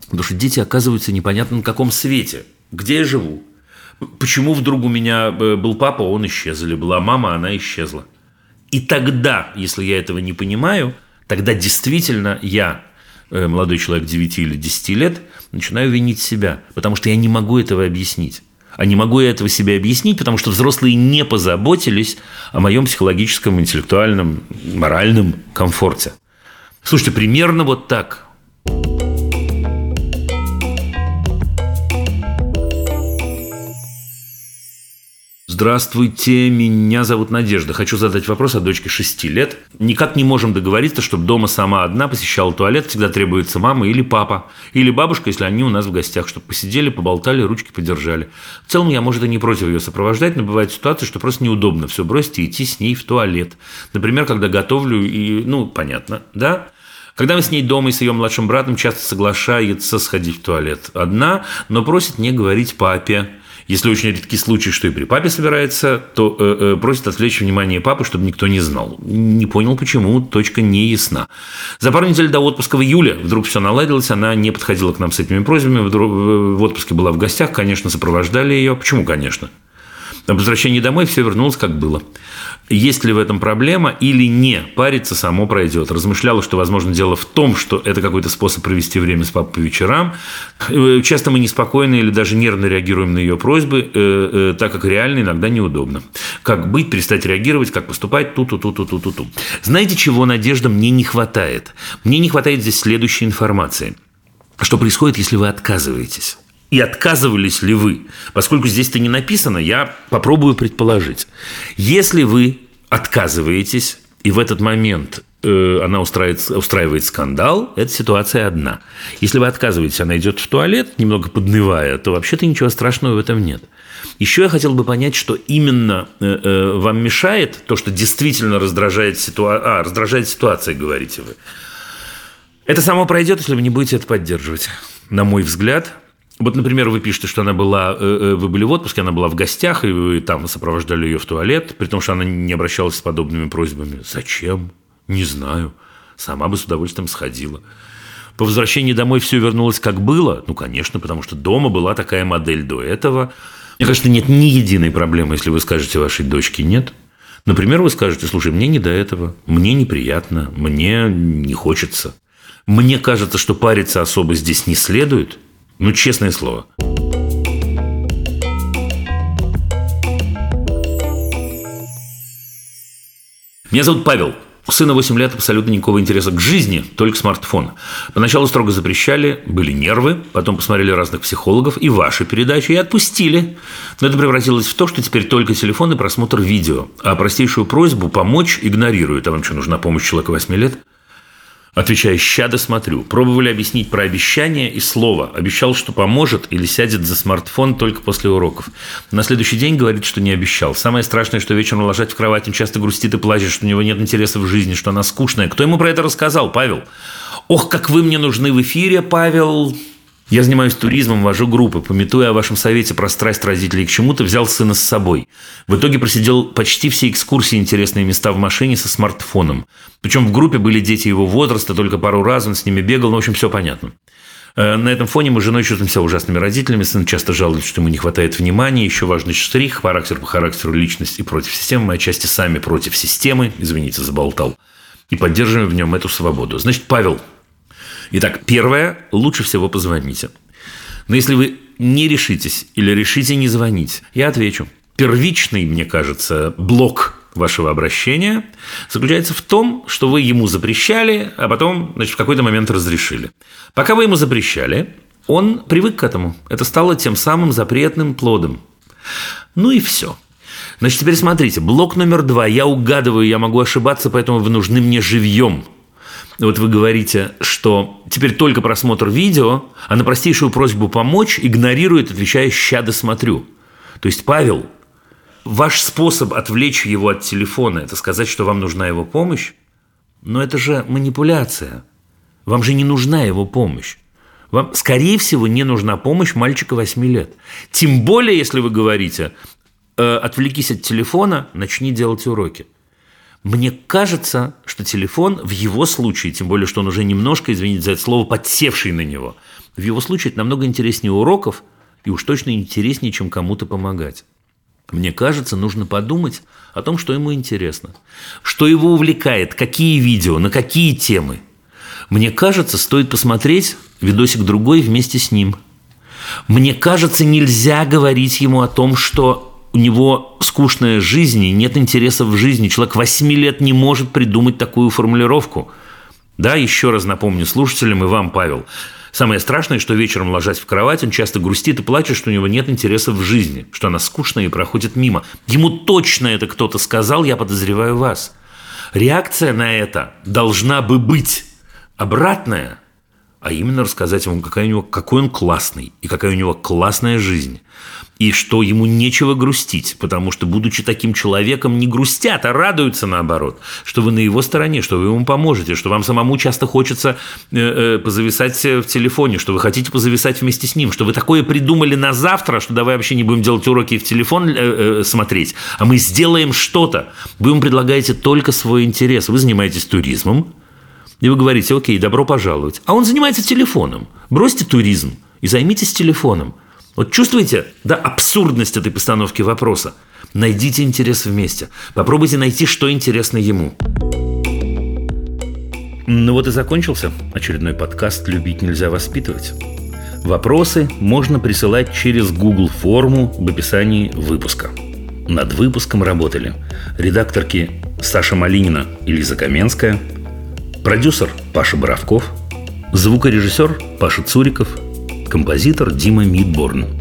потому что дети оказываются непонятно на каком свете. где я живу, почему вдруг у меня был папа, он исчез, или была мама, она исчезла. И тогда, если я этого не понимаю, тогда действительно я, молодой человек девяти или десяти лет, начинаю винить себя, потому что я не могу этого объяснить. А не могу я этого себе объяснить, потому что взрослые не позаботились о моем психологическом, интеллектуальном, моральном комфорте. Слушайте, примерно вот так. Здравствуйте, меня зовут Надежда. Хочу задать вопрос о дочке шести лет. Никак не можем договориться, чтобы дома сама одна посещала туалет. Всегда требуется мама или папа, или бабушка, если они у нас в гостях, чтобы посидели, поболтали, ручки подержали. В целом, я, может, и не против ее сопровождать, но бывают ситуации, что просто неудобно все бросить и идти с ней в туалет. Например, когда готовлю и... Ну, понятно, да? Когда мы с ней дома и с ее младшим братом, часто соглашается сходить в туалет одна, но просит не говорить папе. Если очень редкий случай, что и при папе собирается, то э, э, просит отвлечь внимание папы, чтобы никто не знал. Не понял, почему, точка не ясна. За пару недель до отпуска в июле вдруг все наладилось, она не подходила к нам с этими просьбами, вдруг, в отпуске была в гостях, конечно, сопровождали ее. Почему, конечно? На возвращении домой все вернулось, как было. Есть ли в этом проблема или не? Париться само пройдет. Размышляла, что, возможно, дело в том, что это какой-то способ провести время с папой по вечерам. Часто мы неспокойны или даже нервно реагируем на ее просьбы, так как реально иногда неудобно. Как быть, перестать реагировать, как поступать, ту-ту-ту-ту-ту-ту. Знаете, чего, Надежда, мне не хватает? Мне не хватает здесь следующей информации. Что происходит, если вы отказываетесь? И отказывались ли вы? Поскольку здесь-то не написано, я попробую предположить. Если вы отказываетесь, и в этот момент э, она устраивает, устраивает скандал, эта ситуация одна. Если вы отказываетесь, она идет в туалет, немного поднывая, то вообще-то ничего страшного в этом нет. Еще я хотел бы понять, что именно э, э, вам мешает, то, что действительно раздражает, ситуа... а, раздражает ситуация, говорите вы. Это само пройдет, если вы не будете это поддерживать. На мой взгляд... Вот, например, вы пишете, что она была, вы были в отпуске, она была в гостях, и вы там сопровождали ее в туалет, при том, что она не обращалась с подобными просьбами. Зачем? Не знаю. Сама бы с удовольствием сходила. По возвращении домой все вернулось, как было? Ну, конечно, потому что дома была такая модель до этого. Мне кажется, нет ни единой проблемы, если вы скажете вашей дочке «нет». Например, вы скажете: «Слушай, мне не до этого, мне неприятно, мне не хочется». Мне кажется, что париться особо здесь не следует. Ну, честное слово. Меня зовут Павел. У сына восемь лет, абсолютно никакого интереса к жизни, только смартфон. Поначалу строго запрещали, были нервы, потом посмотрели разных психологов и ваши передачи, и отпустили. Но это превратилось в то, что теперь только телефон и просмотр видео. А простейшую просьбу помочь игнорируют. А вам что, нужна помощь человека восьми лет? Отвечая, ща досмотрю. Пробовали объяснить про обещание и слово. Обещал, что поможет или сядет за смартфон только после уроков. На следующий день говорит, что не обещал. Самое страшное, что вечером ложать в кровать, он часто грустит и плачет, что у него нет интереса в жизни, что она скучная. Кто ему про это рассказал, Павел? Ох, как вы мне нужны в эфире, Павел. Я занимаюсь туризмом, вожу группы. Памятуя о вашем совете про страсть родителей к чему-то, взял сына с собой. В итоге просидел почти все экскурсии, интересные места в машине со смартфоном. Причем в группе были дети его возраста, только пару раз он с ними бегал, ну, в общем, все понятно. На этом фоне мы с женой чувствуем себя ужасными родителями. Сын часто жалуется, что ему не хватает внимания. Еще важный штрих: характер по характеру, личность и против системы. Мы отчасти сами против системы, извините, заболтал. И поддерживаем в нем эту свободу. Значит, Павел. Итак, первое, лучше всего позвоните. Но если вы не решитесь или решите не звонить, я отвечу. Первичный, мне кажется, блок вашего обращения заключается в том, что вы ему запрещали, а потом, значит, в какой-то момент разрешили. Пока вы ему запрещали, он привык к этому. Это стало тем самым запретным плодом. Ну и все. Значит, теперь смотрите, блок номер два. Я угадываю, я могу ошибаться, поэтому вы нужны мне живьем. Вот вы говорите, что теперь только просмотр видео, а на простейшую просьбу помочь игнорирует, отвечая «ща досмотрю». То есть, Павел, ваш способ отвлечь его от телефона – это сказать, что вам нужна его помощь? Но это же манипуляция. Вам же не нужна его помощь. Вам, скорее всего, не нужна помощь мальчика восьми лет. Тем более, если вы говорите «отвлекись от телефона, начни делать уроки». Мне кажется, что телефон в его случае, тем более, что он уже немножко, извините за это слово, подсевший на него, в его случае это намного интереснее уроков и уж точно интереснее, чем кому-то помогать. Мне кажется, нужно подумать о том, что ему интересно, что его увлекает, какие видео, на какие темы. Мне кажется, стоит посмотреть видосик другой вместе с ним. Мне кажется, нельзя говорить ему о том, что у него скучная жизнь и нет интересов в жизни. Человек восьми лет не может придумать такую формулировку. Да, еще раз напомню слушателям и вам, Павел. Самое страшное, что вечером, ложась в кровать, он часто грустит и плачет, что у него нет интересов в жизни, что она скучная и проходит мимо. Ему точно это кто-то сказал, я подозреваю вас. Реакция на это должна бы быть обратная, а именно рассказать ему, какая у него, какой он классный и какая у него классная жизнь. И что ему нечего грустить, потому что, будучи таким человеком, не грустят, а радуются наоборот, что вы на его стороне, что вы ему поможете, что вам самому часто хочется позависать в телефоне, что вы хотите позависать вместе с ним, что вы такое придумали на завтра, что давай вообще не будем делать уроки и в телефон смотреть, а мы сделаем что-то. Вы ему предлагаете только свой интерес. Вы занимаетесь туризмом, и вы говорите: окей, добро пожаловать. А он занимается телефоном. Бросьте туризм и займитесь телефоном. Вот чувствуете, да, абсурдность этой постановки вопроса? Найдите интерес вместе. Попробуйте найти, что интересно ему. Ну вот и закончился очередной подкаст «Любить нельзя воспитывать». Вопросы можно присылать через Google форму в описании выпуска. Над выпуском работали редакторки Саша Малинина и Лиза Каменская, продюсер Паша Боровков, звукорежиссер Паша Цуриков, композитор Дима Мидборн.